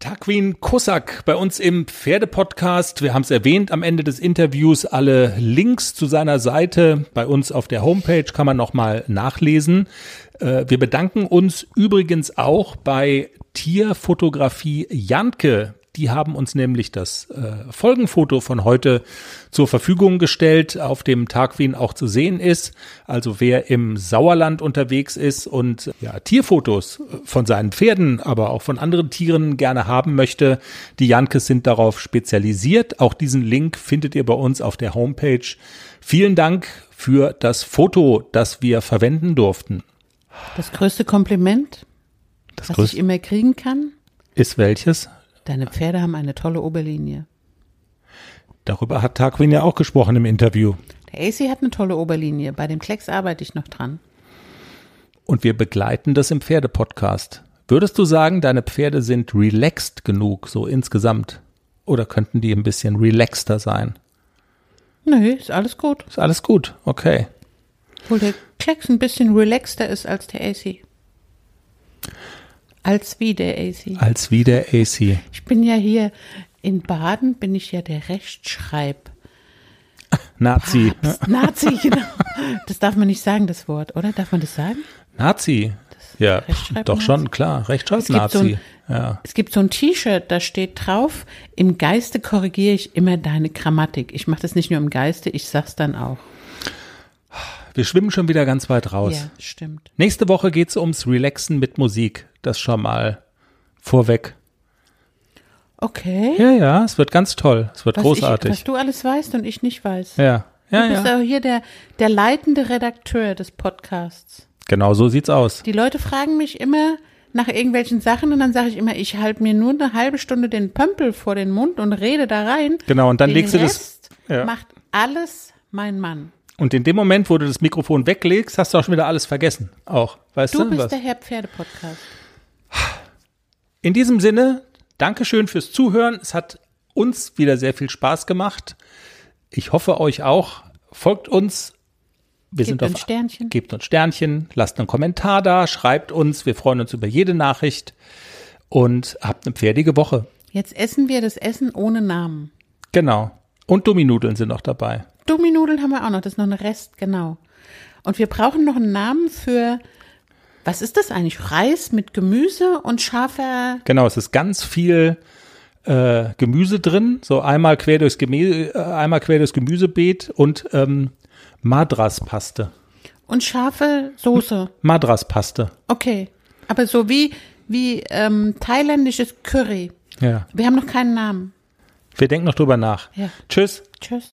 Tarquin Kosak bei uns im Pferdepodcast. Wir haben es erwähnt am Ende des Interviews. Alle Links zu seiner Seite bei uns auf der Homepage kann man nochmal nachlesen. Wir bedanken uns übrigens auch bei Tierfotografie Janke. Die haben uns nämlich das Folgenfoto von heute zur Verfügung gestellt, auf dem Tarquin auch zu sehen ist. Also wer im Sauerland unterwegs ist und ja, Tierfotos von seinen Pferden, aber auch von anderen Tieren gerne haben möchte, die Jankes sind darauf spezialisiert. Auch diesen Link findet ihr bei uns auf der Homepage. Vielen Dank für das Foto, das wir verwenden durften. Das größte Kompliment, was ich immer kriegen kann, ist welches? Deine Pferde haben eine tolle Oberlinie. Darüber hat Tarquin ja auch gesprochen im Interview. Der AC hat eine tolle Oberlinie. Bei dem Klecks arbeite ich noch dran. Und wir begleiten das im Pferdepodcast. Würdest du sagen, deine Pferde sind relaxed genug, so insgesamt? Oder könnten die ein bisschen relaxter sein? Nee, ist alles gut. Ist alles gut, okay. Obwohl der Klecks ein bisschen relaxter ist als der AC. Als wie der AC. Ich bin ja hier in Baden, bin ich ja der Rechtschreib-Nazi. Nazi, genau. Das darf man nicht sagen, das Wort, oder? Darf man das sagen? Nazi. Das ja, doch schon, klar. Rechtschreib-Nazi. Es gibt so ein T-Shirt, da steht drauf, im Geiste korrigiere ich immer deine Grammatik. Ich mache das nicht nur im Geiste, ich sag's dann auch. Wir schwimmen schon wieder ganz weit raus. Ja, stimmt. Nächste Woche geht's ums Relaxen mit Musik. Das schon mal vorweg. Okay. Ja, es wird ganz toll. Es wird großartig. Was du alles weißt und ich nicht weiß. Ja. Du bist auch hier der leitende Redakteur des Podcasts. Genau, so sieht's aus. Die Leute fragen mich immer nach irgendwelchen Sachen und dann sage ich immer, ich halte mir nur eine halbe Stunde den Pömpel vor den Mund und rede da rein. Genau, und dann legst du das. Ja. Macht alles mein Mann. Und in dem Moment, wo du das Mikrofon weglegst, hast du auch schon wieder alles vergessen. Auch, weißt du? Du bist der Herr Pferdepodcast. In diesem Sinne, Dankeschön fürs Zuhören. Es hat uns wieder sehr viel Spaß gemacht. Ich hoffe, euch auch. Folgt uns. Gebt uns Sternchen. Lasst einen Kommentar da. Schreibt uns. Wir freuen uns über jede Nachricht. Und habt eine pferdige Woche. Jetzt essen wir das Essen ohne Namen. Genau. Und Dummi-Nudeln sind noch dabei. Dummi-Nudeln haben wir auch noch, das ist noch ein Rest, genau. Und wir brauchen noch einen Namen für, was ist das eigentlich? Reis mit Gemüse und scharfer… Genau, es ist ganz viel Gemüse drin, so einmal quer durchs Gemüsebeet und Madraspaste. Und scharfe Soße? Madraspaste. Okay, aber so wie thailändisches Curry. Ja. Wir haben noch keinen Namen. Wir denken noch drüber nach. Ja. Tschüss. Tschüss.